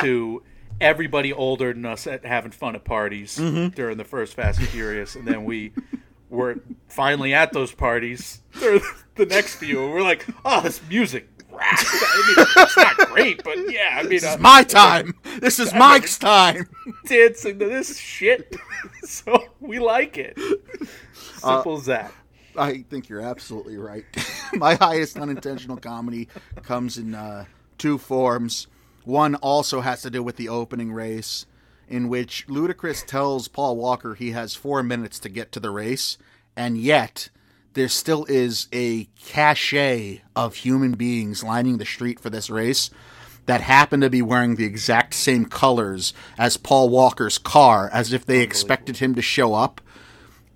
to everybody older than us at having fun at parties mm-hmm. during the first Fast and Furious. And then we were finally at those parties during the next few. And we're like, oh, this music. I mean, it's not great, but yeah, I mean, this is my time. This is Mike's time. Dancing to this shit, so we like it. Simple as that. I think you're absolutely right. My highest unintentional comedy comes in 2 forms. One also has to do with the opening race, in which Ludacris tells Paul Walker he has 4 minutes to get to the race, and yet. There still is a cachet of human beings lining the street for this race that happen to be wearing the exact same colors as Paul Walker's car, as if they expected him to show up.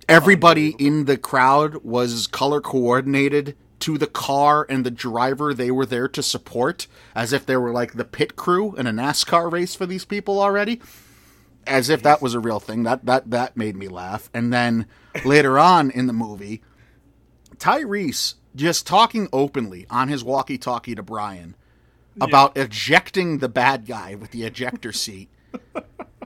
Everybody in the crowd was color coordinated to the car and the driver they were there to support, as if they were like the pit crew in a NASCAR race for these people already. As if that was a real thing. That made me laugh. And then later on in the movie... Tyrese just talking openly on his walkie-talkie to Brian about ejecting the bad guy with the ejector seat.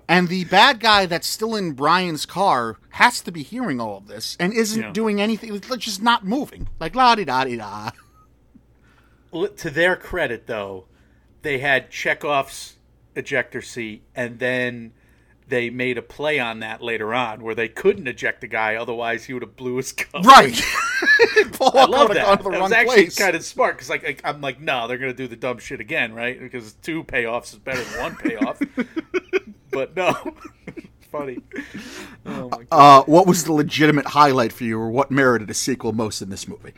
And the bad guy that's still in Brian's car has to be hearing all of this and isn't doing anything. It's just not moving. Like, la-di-da-di-da. To their credit, though, they had Chekhov's ejector seat, and then they made a play on that later on where they couldn't eject the guy, otherwise he would have blew his cover. Right. I love that. It was actually kind of smart because I'm like, no, they're going to do the dumb shit again, right? Because 2 payoffs is better than 1 payoff. But no, funny. Oh my God. What was the legitimate highlight for you, or what merited a sequel most in this movie?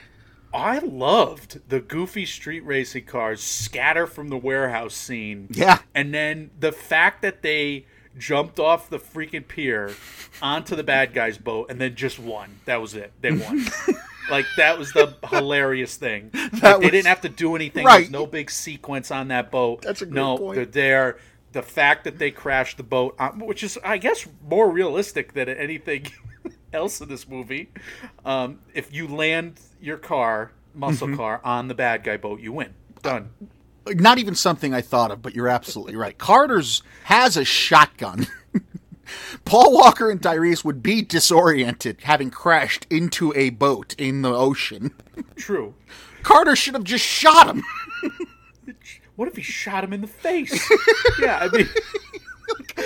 I loved the goofy street racing cars scatter from the warehouse scene. Yeah. And then the fact that they jumped off the freaking pier onto the bad guy's boat and then just won. That was it. They won. Like, that was the hilarious thing. They didn't have to do anything. Right. There's no big sequence on that boat. That's a good point. They're there. The fact that they crashed the boat, which is, I guess, more realistic than anything else in this movie. If you land your car, muscle mm-hmm. car, on the bad guy boat, you win. Done. Not even something I thought of, but you're absolutely right. Carter's has a shotgun. Paul Walker and Tyrese would be disoriented, having crashed into a boat in the ocean. True. Carter should have just shot him. What if he shot him in the face? Yeah, I mean...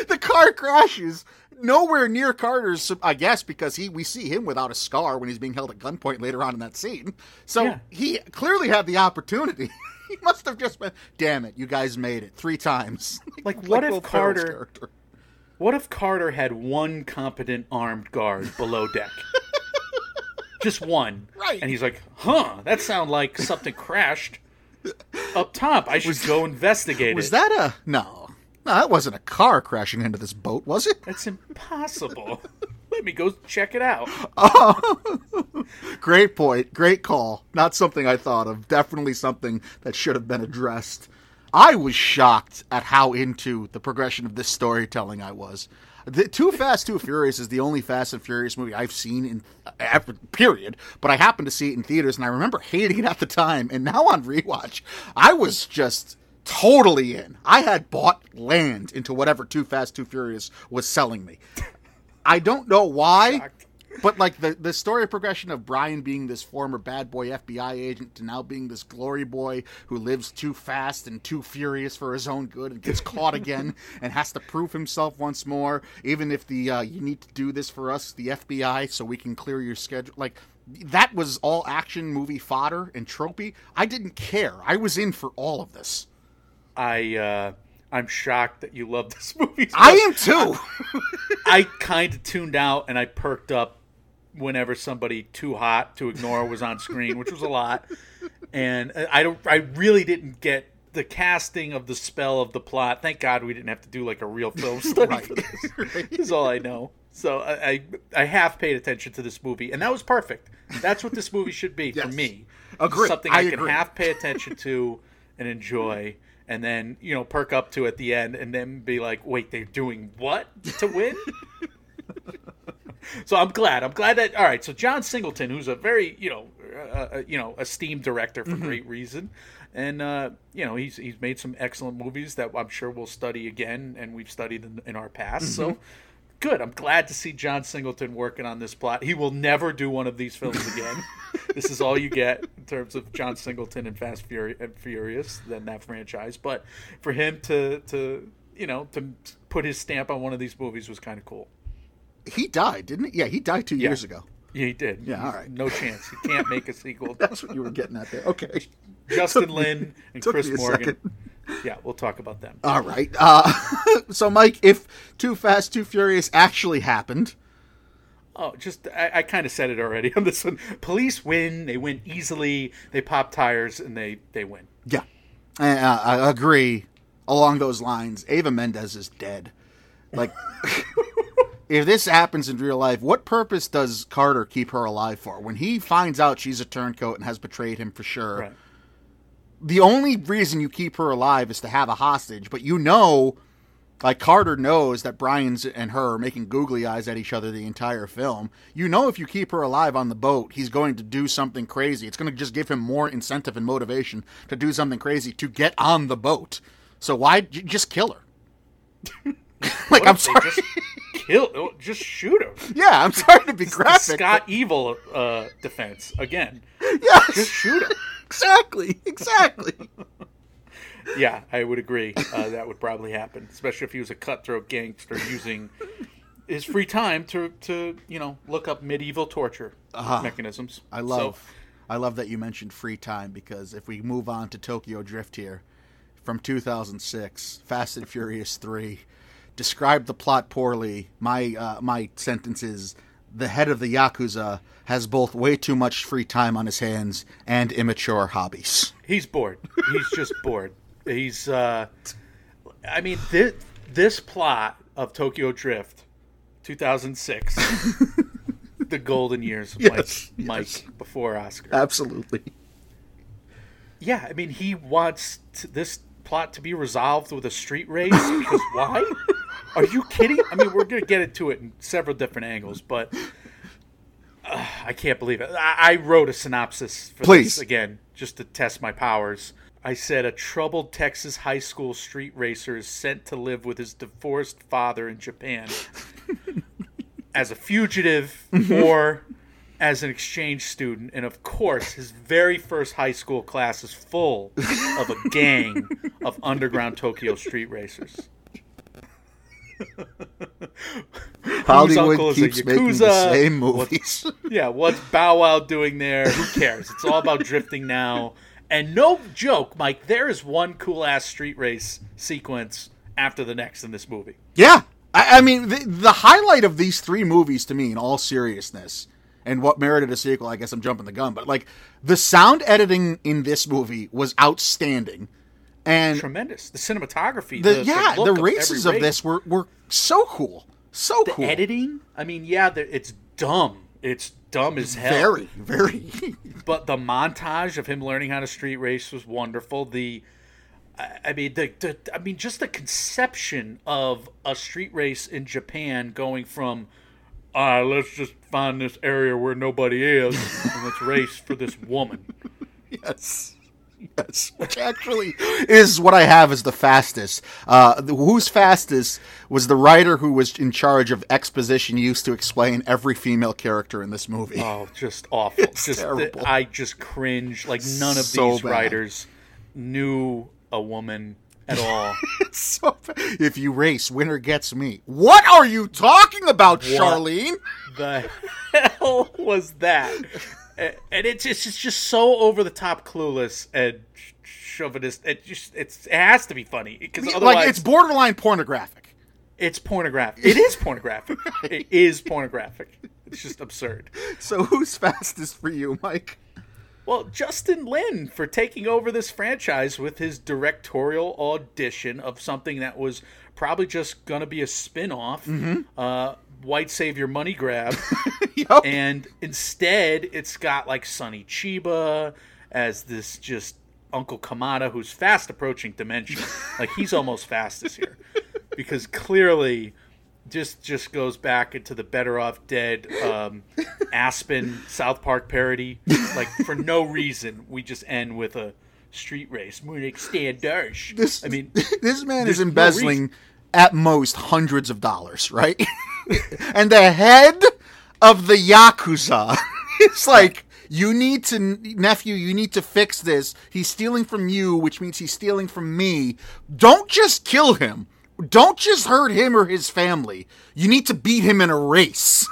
The car crashes nowhere near Carter's, I guess, because we see him without a scar when he's being held at gunpoint later on in that scene. So yeah. He clearly had the opportunity. He must have just been, damn it, you guys made it 3 times. Like what if Carter... What if Carter had one competent armed guard below deck? Just one. Right. And he's like, huh, that sounds like something crashed up top. I should go investigate it. Was that a... No, that wasn't a car crashing into this boat, was it? That's impossible. Let me go check it out. Oh, great point. Great call. Not something I thought of. Definitely something that should have been addressed. I was shocked at how into the progression of this storytelling I was. Too Fast, Too Furious is the only Fast and Furious movie I've seen period, but I happened to see it in theaters, and I remember hating it at the time, and now on rewatch, I was just... totally in. I had bought land into whatever Too Fast, Too Furious was selling me. I don't know why, but like the story progression of Brian being this former bad boy FBI agent to now being this glory boy who lives too fast and too furious for his own good and gets caught again and has to prove himself once more, even if the you need to do this for us, the FBI, so we can clear your schedule. Like, that was all action movie fodder and tropey. I didn't care. I was in for all of this. I'm shocked that you love this movie. I am too. I kind of tuned out and I perked up whenever somebody too hot to ignore was on screen, which was a lot. And I really didn't get the casting of the spell of the plot. Thank God we didn't have to do like a real film study for this. Right. This is all I know. So I half paid attention to this movie, and that was perfect. That's what this movie should be for me. Agree. Something I can half pay attention to and enjoy. And then, you know, perk up to at the end and then be like, wait, they're doing what to win? So I'm glad. that. All right. So John Singleton, who's a very, esteemed director for great reason. And, he's made some excellent movies that I'm sure we'll study again. And we've studied in our past. So good. I'm glad to see John Singleton working on this plot. He will never do one of these films again. This is all you get in terms of John Singleton and Fast and Furious, then that franchise. But for him to put his stamp on one of these movies was kind of cool. He died, didn't he? Yeah, he died 2 years ago. Yeah, he did. Yeah, all right. No chance. He can't make a sequel. That's what you were getting at there. Okay. Justin Lin and Chris Morgan. Second. Yeah, we'll talk about them. All right. So, Mike, if Too Fast, Too Furious actually happened... Oh, I kind of said it already on this one. Police win. They win easily. They pop tires, and they win. Yeah. I agree along those lines. Eva Mendes is dead. Like, if this happens in real life, what purpose does Carter keep her alive for? When he finds out she's a turncoat and has betrayed him for sure, right. The only reason you keep her alive is to have a hostage, but like, Carter knows that Brian's and her are making googly eyes at each other the entire film. You know if you keep her alive on the boat, he's going to do something crazy. It's going to just give him more incentive and motivation to do something crazy to get on the boat. So why just kill her? Like, I'm sorry. Just shoot her. Yeah, I'm sorry to be graphic. The Scott Evil defense, again. Yes. Just shoot her. Exactly. Yeah, I would agree. That would probably happen, especially if he was a cutthroat gangster using his free time to look up medieval torture mechanisms. I love that you mentioned free time, because if we move on to Tokyo Drift here, from 2006, Fast and Furious 3, described the plot poorly. My sentence is, the head of the Yakuza has both way too much free time on his hands and immature hobbies. He's bored. He's just bored. He's, this plot of Tokyo Drift, 2006, the golden years of Mike before Oscar. Absolutely. Yeah, I mean, he wants this plot to be resolved with a street race, because why? Are you kidding? I mean, we're going to get into it in several different angles, but I can't believe it. I wrote a synopsis for this, again, just to test my powers. I said, a troubled Texas high school street racer is sent to live with his divorced father in Japan as a fugitive or as an exchange student. And, of course, his very first high school class is full of a gang of underground Tokyo street racers. Hollywood keeps making the same movies. What's Bow Wow doing there? Who cares? It's all about drifting now. And no joke, Mike, there is one cool-ass street race sequence after the next in this movie. Yeah. I mean, the highlight of these three movies to me, in all seriousness, and what merited a sequel, I guess I'm jumping the gun, but like the sound editing in this movie was outstanding. And tremendous. The cinematography, the races of this were so cool. So cool. The editing, I mean, it's dumb. It's dumb as hell. Very, very. But the montage of him learning how to street race was wonderful. Just the conception of a street race in Japan going from, let's just find this area where nobody is and let's race for this woman. Yes. Yes, which actually is what I have as the fastest. Who's fastest was the writer who was in charge of exposition used to explain every female character in this movie. Oh, just awful. It's just terrible. I just cringe. Like, none of these writers knew a woman at all. It's so bad. If you race, winner gets me. What are you talking about, Charlene? The hell was that? And it's just so over the top, clueless, and chauvinist. It has to be funny because otherwise, like, it's borderline pornographic. It's pornographic. It is pornographic. It is pornographic. It's just absurd. So who's fastest for you, Mike? Well, Justin Lin for taking over this franchise with his directorial audition of something that was probably just going to be a spin-off. Mm-hmm. White Savior Money Grab. Yep. And instead it's got like Sonny Chiba as this just Uncle Kamada who's fast approaching dementia. Like, he's almost fastest here because clearly just goes back into the Better Off Dead Aspen South Park parody. Like, for no reason we just end with a street race. I mean, this man is embezzling at most hundreds of dollars, right? And the head of the Yakuza is like, you need to fix this. He's stealing from you, which means he's stealing from me. Don't just kill him. Don't just hurt him or his family. You need to beat him in a race.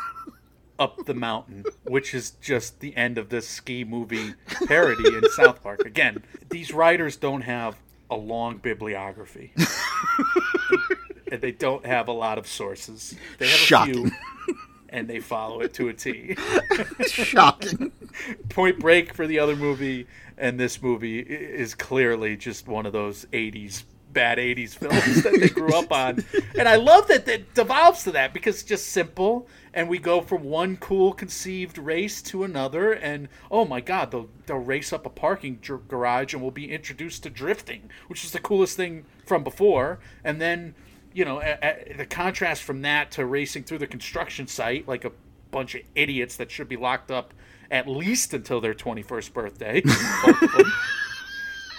Up the mountain, which is just the end of this ski movie parody in South Park. Again, these writers don't have a long bibliography. And they don't have a lot of sources. They have a few, and they follow it to a T. Shocking. Point Break for the other movie, and this movie is clearly just one of those bad 80s films that they grew up on. And I love that it devolves to that because it's just simple, and we go from one cool conceived race to another, and oh my God, they'll race up a parking garage and we'll be introduced to drifting, which is the coolest thing from before. And then, you know, the contrast from that to racing through the construction site like a bunch of idiots that should be locked up at least until their 21st birthday.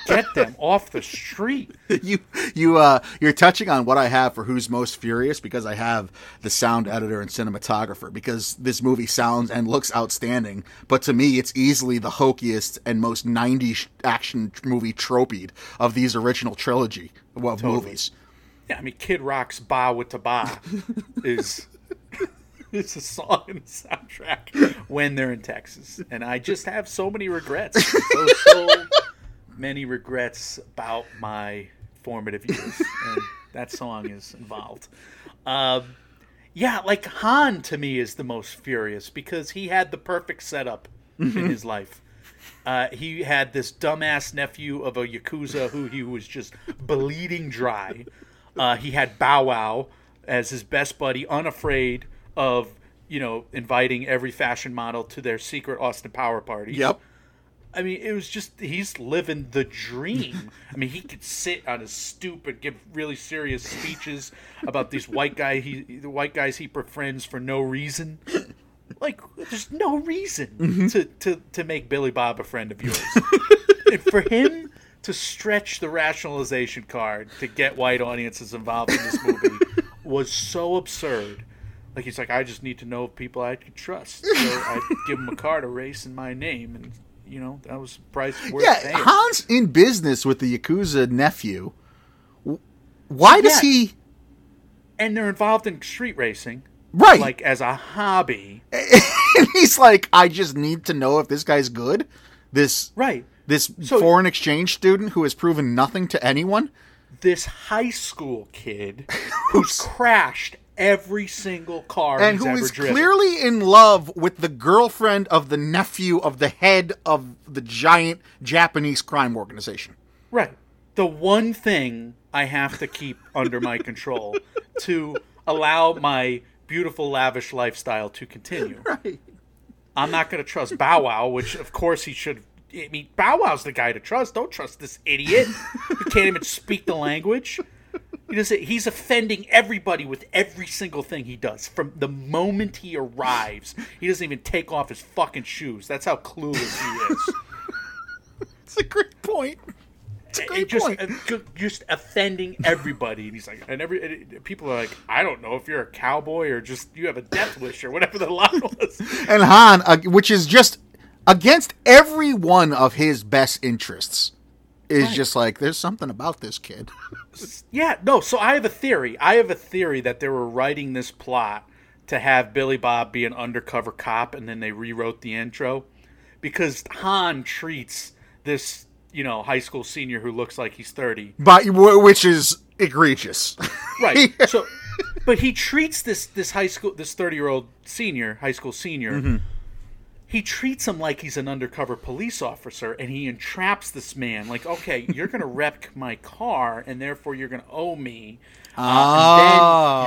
Get them off the street. You're touching on what I have for Who's Most Furious, because I have the sound editor and cinematographer, because this movie sounds and looks outstanding, but to me it's easily the hokiest and most 90s action movie tropied of these original trilogy movies. Yeah, I mean, Kid Rock's Ba With The Ba is it's a song in the soundtrack when they're in Texas, and I just have so many regrets. So many regrets about my formative years, and that song is involved. Like Han to me is the most furious because he had the perfect setup in his life. He had this dumbass nephew of a Yakuza who he was just bleeding dry. He had Bow Wow as his best buddy, unafraid of, you know, inviting every fashion model to their secret Austin Power party. Yep. I mean, it was just, he's living the dream. I mean, he could sit on his stoop and give really serious speeches about these white guys he befriends for no reason. Like, there's no reason to make Billy Bob a friend of yours. And for him to stretch the rationalization card to get white audiences involved in this movie was so absurd Like, he's like, I just need to know people I could trust. So I'd give him a car to race in my name, and, you know, that was the price worth paying. Yeah, Han's in business with the Yakuza nephew. Why does he... And they're involved in street racing. Right. Like, as a hobby. And he's like, I just need to know if this guy's good. This foreign exchange student who has proven nothing to anyone. This high school kid who's crashed every single car and who is clearly in love with the girlfriend of the nephew of the head of the giant Japanese crime organization. Right. The one thing I have to keep under my control to allow my beautiful, lavish lifestyle to continue. Right. I'm not going to trust Bow Wow, which, of course, he should... I mean, Bow Wow's the guy to trust. Don't trust this idiot. He can't even speak the language. He's offending everybody with every single thing he does. From the moment he arrives, he doesn't even take off his fucking shoes. That's how clueless he is. It's a great point. It's a great point. Just offending everybody. And he's like, and people are like, I don't know if you're a cowboy or just you have a death wish or whatever the line was. And Han, which is just against every one of his best interests, is just like, there's something about this kid. Yeah, no, so I have a theory. That they were writing this plot to have Billy Bob be an undercover cop, and then they rewrote the intro. Because Han treats this, you know, high school senior who looks like he's 30. Which is egregious. Right. So, but he treats this 30-year-old senior, mm-hmm. He treats him like he's an undercover police officer, and he entraps this man. Like, okay, you're going to wreck my car, and therefore you're going to owe me. And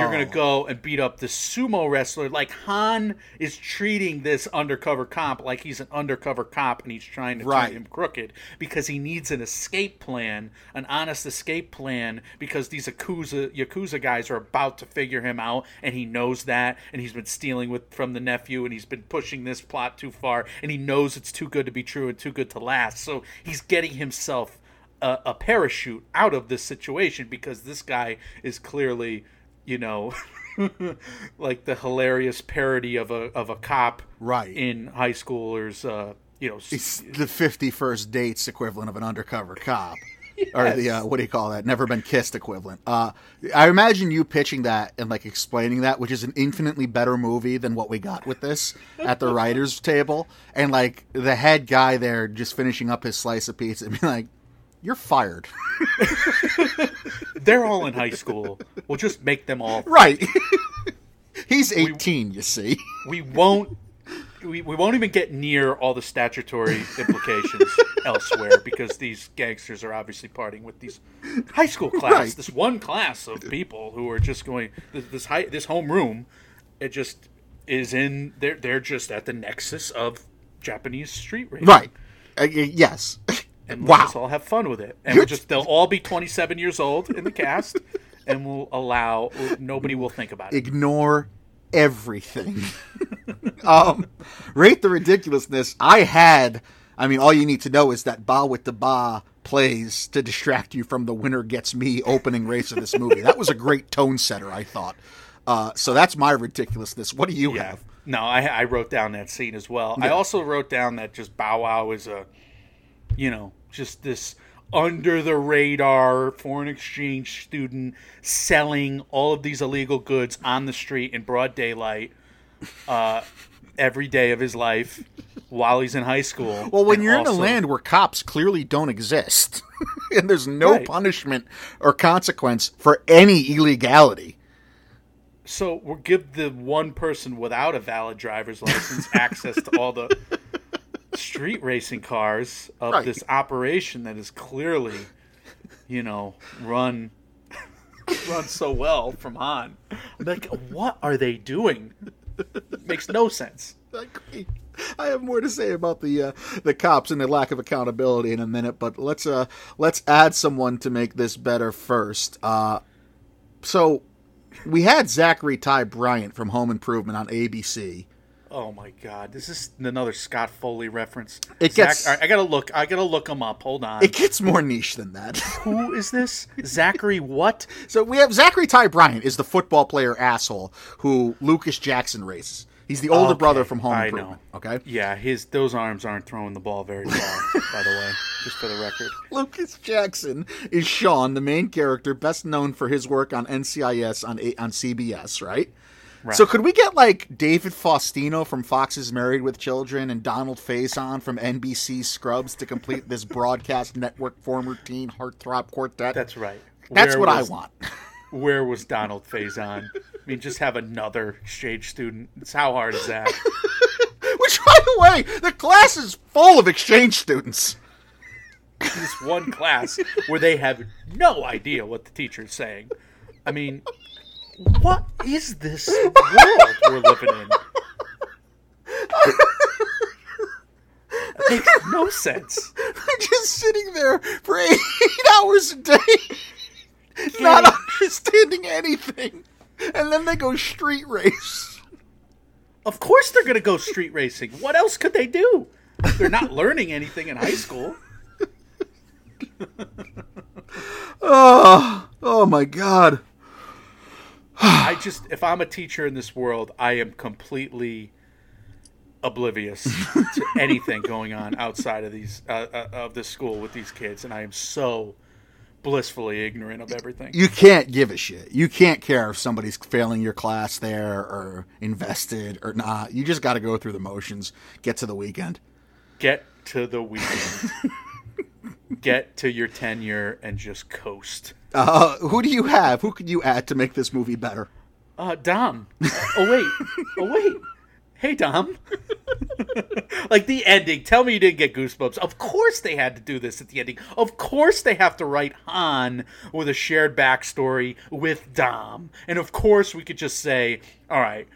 then you're going to go and beat up the sumo wrestler. Like, Han is treating this undercover cop like he's an undercover cop, and he's trying to turn him crooked because he needs an escape plan, an honest escape plan, because these Yakuza guys are about to figure him out, and he knows that, and he's been stealing from the nephew, and he's been pushing this plot too far, and he knows it's too good to be true and too good to last. So he's getting himself a parachute out of this situation because this guy is clearly, you know, like the hilarious parody of a cop in high schoolers. You know, it's the 51st Dates equivalent of an undercover cop. Yes. Or the what do you call that? Never Been Kissed equivalent. I imagine you pitching that and like explaining that, which is an infinitely better movie than what we got with this at the writers' table, and like the head guy there just finishing up his slice of pizza and being like, "You're fired." They're all in high school. We'll just make them all right. He's 18, you see. We won't even get near all the statutory implications elsewhere because these gangsters are obviously partying with these high school class, this one class of people who are just going this homeroom. It just is in they're just at the nexus of Japanese street racing. Right. Yes. And we'll just all have fun with it. And they'll all be 27 years old in the cast, and we'll allow nobody will think about it. Ignore everything. Rate the ridiculousness. All you need to know is that Ba with the Ba plays to distract you from the Winner Gets Me opening race of this movie. That was a great tone setter, I thought. So that's my ridiculousness. What do you have? No, I wrote down that scene as well. Yeah. I also wrote down that just Bow Wow is a, you know, just this under-the-radar foreign exchange student selling all of these illegal goods on the street in broad daylight every day of his life while he's in high school. Well, when you're in a land where cops clearly don't exist and there's no punishment or consequence for any illegality. So we'll give the one person without a valid driver's license access to all the street racing cars of this operation that is clearly, you know, run so well from Han. Like, what are they doing? It makes no sense. I have more to say about the cops and their lack of accountability in a minute, but let's add someone to make this better first. So we had Zachary Ty Bryant from Home Improvement on ABC. Oh my God! This is another Scott Foley reference. It gets. All right, I gotta look him up. Hold on. It gets more niche than that. Who is this? Zachary what? So we have Zachary Ty Bryant is the football player asshole who Lucas Jackson races. He's the older brother from Home Improvement. I know. Okay. Yeah, those arms aren't throwing the ball very well. By the way, just for the record, Lucas Jackson is Sean, the main character, best known for his work on NCIS on CBS, right? Right. So could we get, like, David Faustino from Fox's Married with Children and Donald Faison from NBC Scrubs to complete this broadcast network former teen heartthrob quartet? That's right. That's what I want. Where was Donald Faison? I mean, just have another exchange student. How hard is that? Which, by the way, the class is full of exchange students. This one class where they have no idea what the teacher's saying. I mean... what is this world we're living in? That makes no sense. They're just sitting there for 8 hours a day, not understanding anything. And then they go street race. Of course they're going to go street racing. What else could they do? They're not learning anything in high school. Oh my God. I just, if I'm a teacher in this world, I am completely oblivious to anything going on outside of these of this school with these kids, and I am so blissfully ignorant of everything. You can't give a shit. You can't care if somebody's failing your class there or invested or not. You just got to go through the motions. Get to the weekend. Get to the weekend. Get to your tenure and just coast. Who do you have? Who could you add to make this movie better? Dom. Oh, wait. Hey, Dom. Like the ending. Tell me you didn't get goosebumps. Of course they had to do this at the ending. Of course they have to write Han with a shared backstory with Dom. And of course we could just say, all right,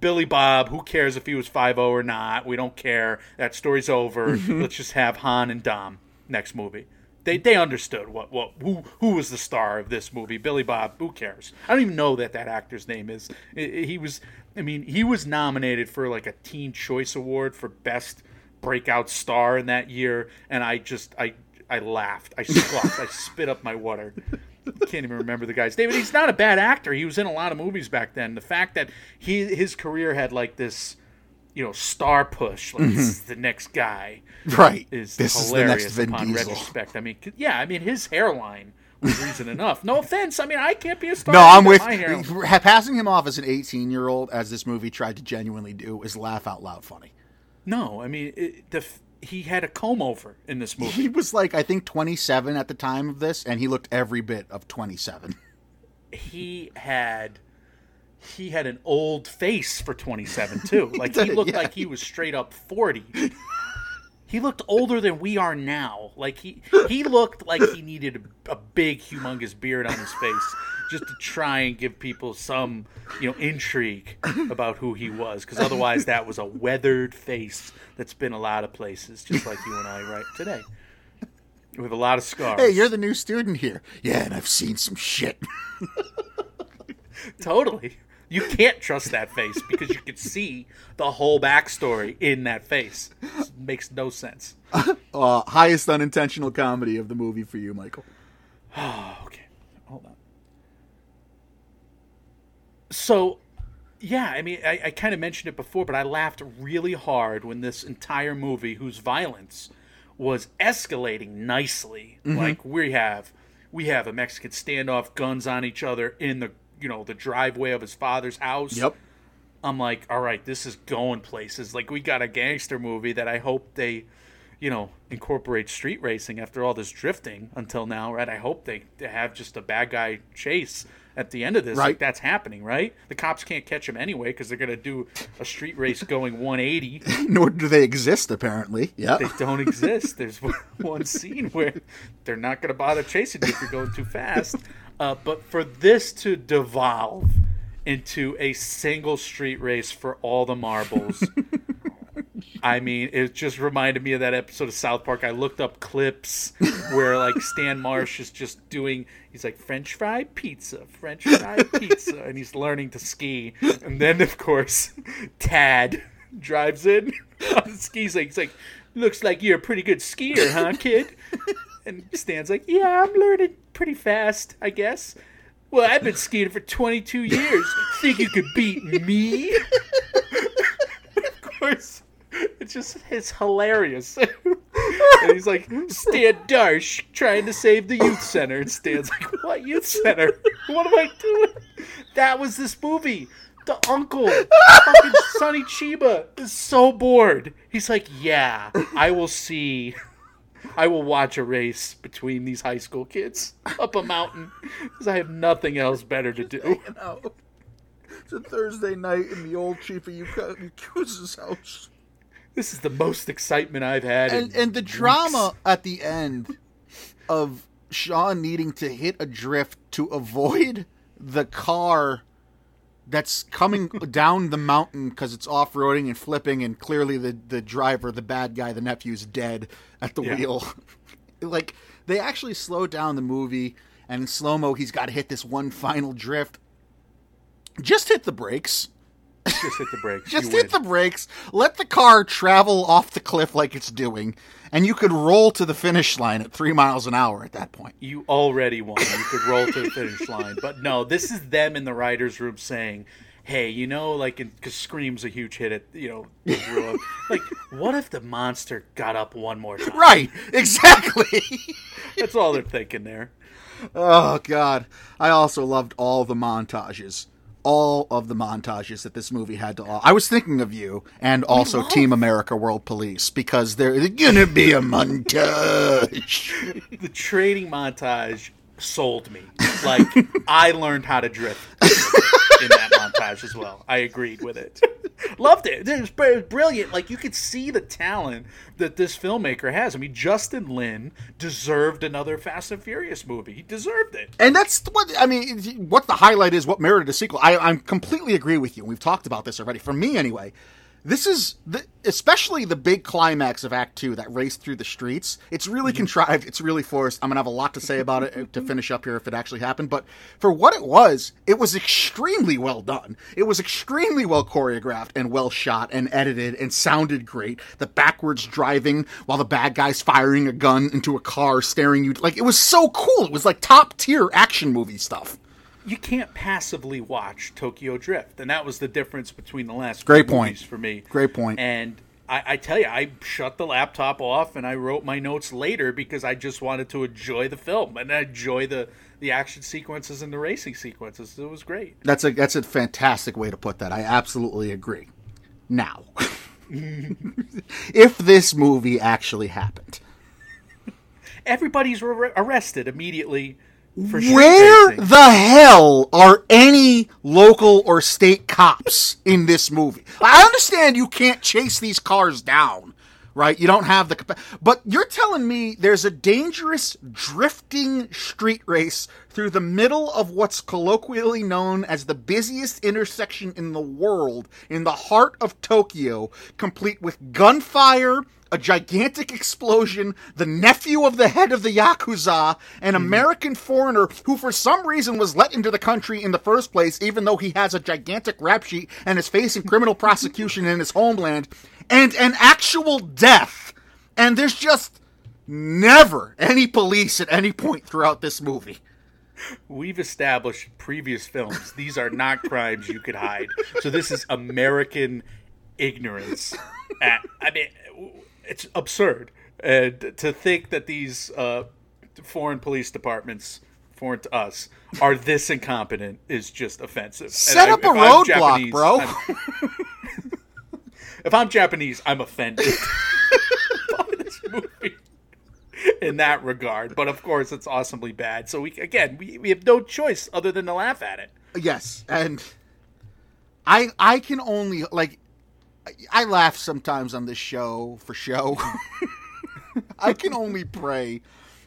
Billy Bob, who cares if he was 5-0 or not? We don't care. That story's over. Mm-hmm. Let's just have Han and Dom next movie. They understood who was the star of this movie. Billy Bob, who cares? I don't even know that actor's name is. He was nominated for like a Teen Choice Award for Best Breakout Star in that year, and I laughed. I scoffed. I spit up my water. Can't even remember the guy's name. But he's not a bad actor. He was in a lot of movies back then. The fact that his career had like this, you know, star push, like, mm-hmm. This is the next guy. Right. This is the next Vin Diesel. Retrospect. I mean, yeah, I mean, his hairline was reason enough. No offense. I mean, I can't be a star. No, I'm with you. Passing him off as an 18-year-old, as this movie tried to genuinely do, is laugh out loud funny. No, I mean, he had a comb-over in this movie. He was like, I think, 27 at the time of this, and he looked every bit of 27. He had an old face for 27, too. Like, he looked like he was straight up 40. He looked older than we are now. Like, he looked like he needed a big, humongous beard on his face just to try and give people some, you know, intrigue about who he was. Because otherwise, that was a weathered face that's been a lot of places, just like you and I right today. With a lot of scars. Hey, you're the new student here. Yeah, and I've seen some shit. Totally. You can't trust that face because you can see the whole backstory in that face. It makes no sense. Highest unintentional comedy of the movie for you, Michael. Oh, okay. Hold on. So, yeah, I mean, I kind of mentioned it before, but I laughed really hard when this entire movie, whose violence was escalating nicely. Mm-hmm. Like, we have a Mexican standoff, guns on each other in the, you know, the driveway of his father's house. Yep. I'm like, all right, this is going places. Like, we got a gangster movie that I hope they, you know, incorporate street racing after all this drifting until now, right? I hope they have just a bad guy chase at the end of this. Right. Like, that's happening, right? The cops can't catch him anyway because they're going to do a street race going 180. Nor do they exist, apparently. Yeah. They don't exist. There's one scene where they're not going to bother chasing you if you're going too fast. But for this to devolve into a single street race for all the marbles, I mean, it just reminded me of that episode of South Park. I looked up clips where, like, Stan Marsh is just doing, he's like, French fry pizza, and he's learning to ski. And then, of course, Tad drives in on the skis. Like, he's like, looks like you're a pretty good skier, huh, kid? And Stan's like, yeah, I'm learning pretty fast, I guess. Well, I've been skiing for 22 years. Think you could beat me? Of course. It's just, it's hilarious. And he's like, Stan Darsh trying to save the youth center. And Stan's like, what youth center? What am I doing? That was this movie. The uncle, fucking Sonny Chiba, is so bored. He's like, yeah, I will watch a race between these high school kids up a mountain because I have nothing else better to do. It's a Thursday night in the old Chiba Yakuza's house. This is the most excitement I've had. And the drama at the end of Sean needing to hit a drift to avoid the car that's coming down the mountain because it's off-roading and flipping, and clearly the driver, the bad guy, the nephew's dead at the wheel. Like, they actually slow down the movie, and in slow-mo, he's got to hit this one final drift. Just hit the brakes. Just hit the brakes. Just hit the brakes. Let the car travel off the cliff like it's doing, and you could roll to the finish line at 3 miles an hour at that point. You already won. You could roll to the finish line. But no, this is them in the writer's room saying, hey, you know, like, because Scream's a huge hit at, like, what if the monster got up one more time? Right, exactly. That's all they're thinking there. Oh, God. I also loved all the montages. All of the montages that this movie had to offer. I was thinking of you, and also Team America World Police, because there's going to be a montage. The training montage sold me. Like, I learned how to drift in that montage as well. I agreed with it. Loved it. It was brilliant. Like, you could see the talent that this filmmaker has. I mean, Justin Lin deserved another Fast and Furious movie. He deserved it. And that's what, I mean, what the highlight is, what merited a sequel. I completely agree with you. We've talked about this already. For me, anyway, this is, especially the big climax of Act 2, that race through the streets. It's really contrived. It's really forced. I'm going to have a lot to say about it to finish up here if it actually happened. But for what it was extremely well done. It was extremely well choreographed and well shot and edited and sounded great. The backwards driving while the bad guy's firing a gun into a car staring you. Like, it was so cool. It was like top tier action movie stuff. You can't passively watch Tokyo Drift, and that was the difference between the last movies for me. Great point. And I tell you, I shut the laptop off, and I wrote my notes later because I just wanted to enjoy the film and enjoy the action sequences and the racing sequences. It was great. That's a fantastic way to put that. I absolutely agree. Now, if this movie actually happened, everybody's arrested immediately. Where the hell are any local or state cops in this movie? I understand you can't chase these cars down, right? You don't have the... But you're telling me there's a dangerous drifting street race through the middle of what's colloquially known as the busiest intersection in the world, in the heart of Tokyo, complete with gunfire, a gigantic explosion, the nephew of the head of the Yakuza, an American foreigner who for some reason was let into the country in the first place, even though he has a gigantic rap sheet and is facing criminal prosecution in his homeland, and an actual death. And there's just never any police at any point throughout this movie. We've established in previous films, these are not crimes you could hide. So this is American ignorance. I mean... It's absurd to think that these foreign police departments, foreign to us, are this incompetent is just offensive. Set up a roadblock, bro. If I'm Japanese, I'm offended by this movie in that regard. But, of course, it's awesomely bad. So, we have no choice other than to laugh at it. Yes, and I can only, like... I laugh sometimes on this show for show. I can only pray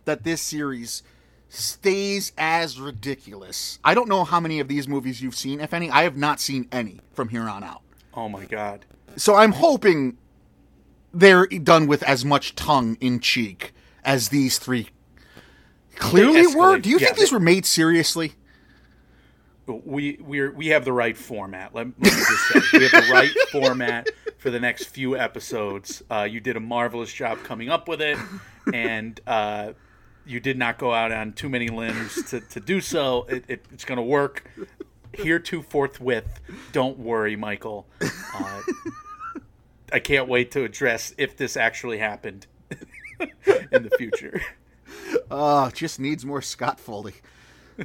that this series stays as ridiculous. I don't know how many of these movies you've seen, if any. I have not seen any from here on out. Oh, my God. So I'm hoping they're done with as much tongue in cheek as these three clearly were. Do you think these were made seriously? We have the right format. Let me just say, we have the right format for the next few episodes. You did a marvelous job coming up with it, and you did not go out on too many limbs to do so. It's going to work here to forthwith. Don't worry, Michael. I can't wait to address if this actually happened in the future. Just needs more Scott Foley.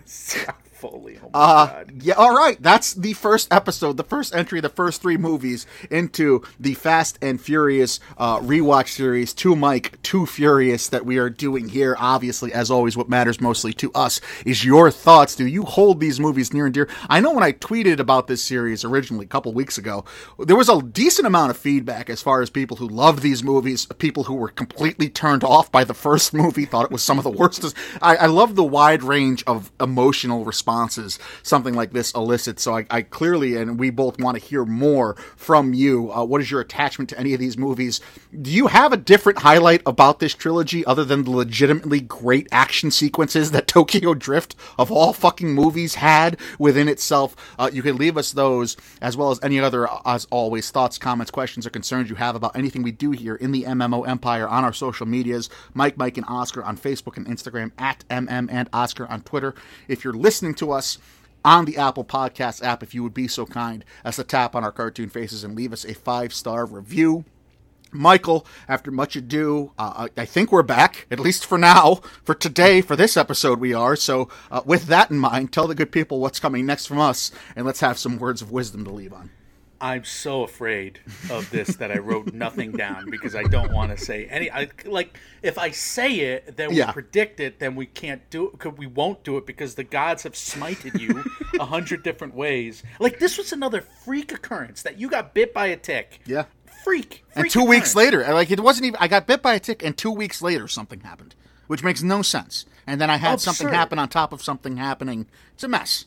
Scott Foley, oh my God. Yeah, all right. That's the first episode, the first entry, the first three movies into the Fast and Furious rewatch series, Too Mike, Too Furious, that we are doing here. Obviously, as always, what matters mostly to us is your thoughts. Do you hold these movies near and dear? I know when I tweeted about this series originally a couple weeks ago, there was a decent amount of feedback as far as people who loved these movies, people who were completely turned off by the first movie, thought it was some of the worst. I love the wide range of emotional responses something like this elicits. So I clearly, and we both want to hear more from you. What is your attachment to any of these movies? Do you have a different highlight about this trilogy other than the legitimately great action sequences that Tokyo Drift of all fucking movies had within itself? You can leave us those, as well as any other, as always, thoughts, comments, questions, or concerns you have about anything we do here in the MMO Empire on our social medias. Mike, Mike, and Oscar on Facebook and Instagram, at MM and Oscar on Twitter. If you're listening to us on the Apple Podcast app, if you would be so kind as to tap on our cartoon faces and leave us a 5-star review. Michael, after much ado, I think we're back, at least for now, for today, for this episode we are. So with that in mind, tell the good people what's coming next from us, and let's have some words of wisdom to leave on. I'm so afraid of this that I wrote nothing down because I don't want to say any. If I say it, then we predict it, then we can't do it. 'Cause we won't do it because the gods have smited you 100 different ways. Like, this was another freak occurrence that you got bit by a tick. Yeah. Freak. And 2 weeks later, I got bit by a tick, and 2 weeks later something happened, which makes no sense. And then I had something happen on top of something happening. It's a mess.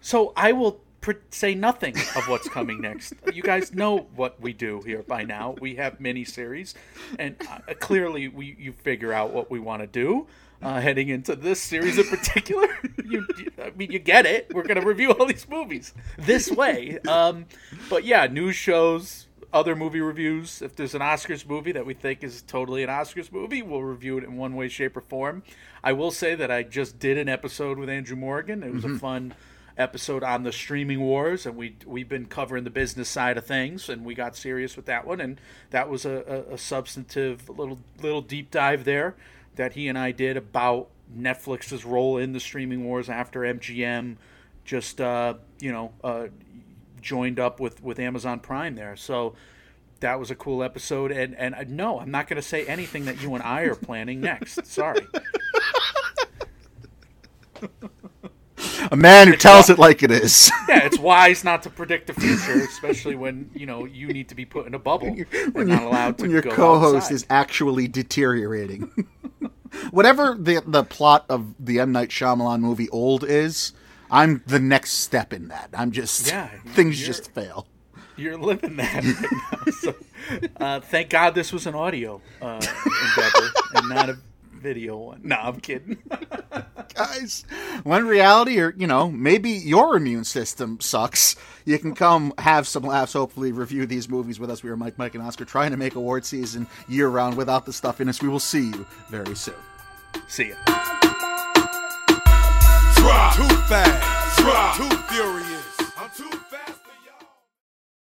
So I will say nothing of what's coming next. You guys know what we do here by now. We have mini-series, and clearly you figure out what we want to do heading into this series in particular. You get it. We're going to review all these movies this way. But yeah, news shows, other movie reviews. If there's an Oscars movie that we think is totally an Oscars movie, we'll review it in one way, shape, or form. I will say that I just did an episode with Andrew Morgan. It was a fun episode on the streaming wars, and we've been covering the business side of things, and we got serious with that one, and that was a substantive little deep dive there that he and I did about Netflix's role in the streaming wars after MGM just joined up with Amazon Prime there. So that was a cool episode, and no, I'm not going to say anything that you and I are planning next. Sorry. A man who tells it like it is. Yeah, it's wise not to predict the future, especially when, you need to be put in a bubble and not allowed to go outside. When your co-host is actually deteriorating. Whatever the plot of the M. Night Shyamalan movie Old is, I'm the next step in that. I'm just... Yeah, things just fail. You're living that right now. So, thank God this was an audio endeavor and not a video one. No, I'm kidding. Guys, when reality or, maybe your immune system sucks, you can come have some laughs, hopefully review these movies with us. We are Mike, Mike, and Oscar, trying to make award season year-round without the stuff in us. We will see you very soon. See ya. Too fast.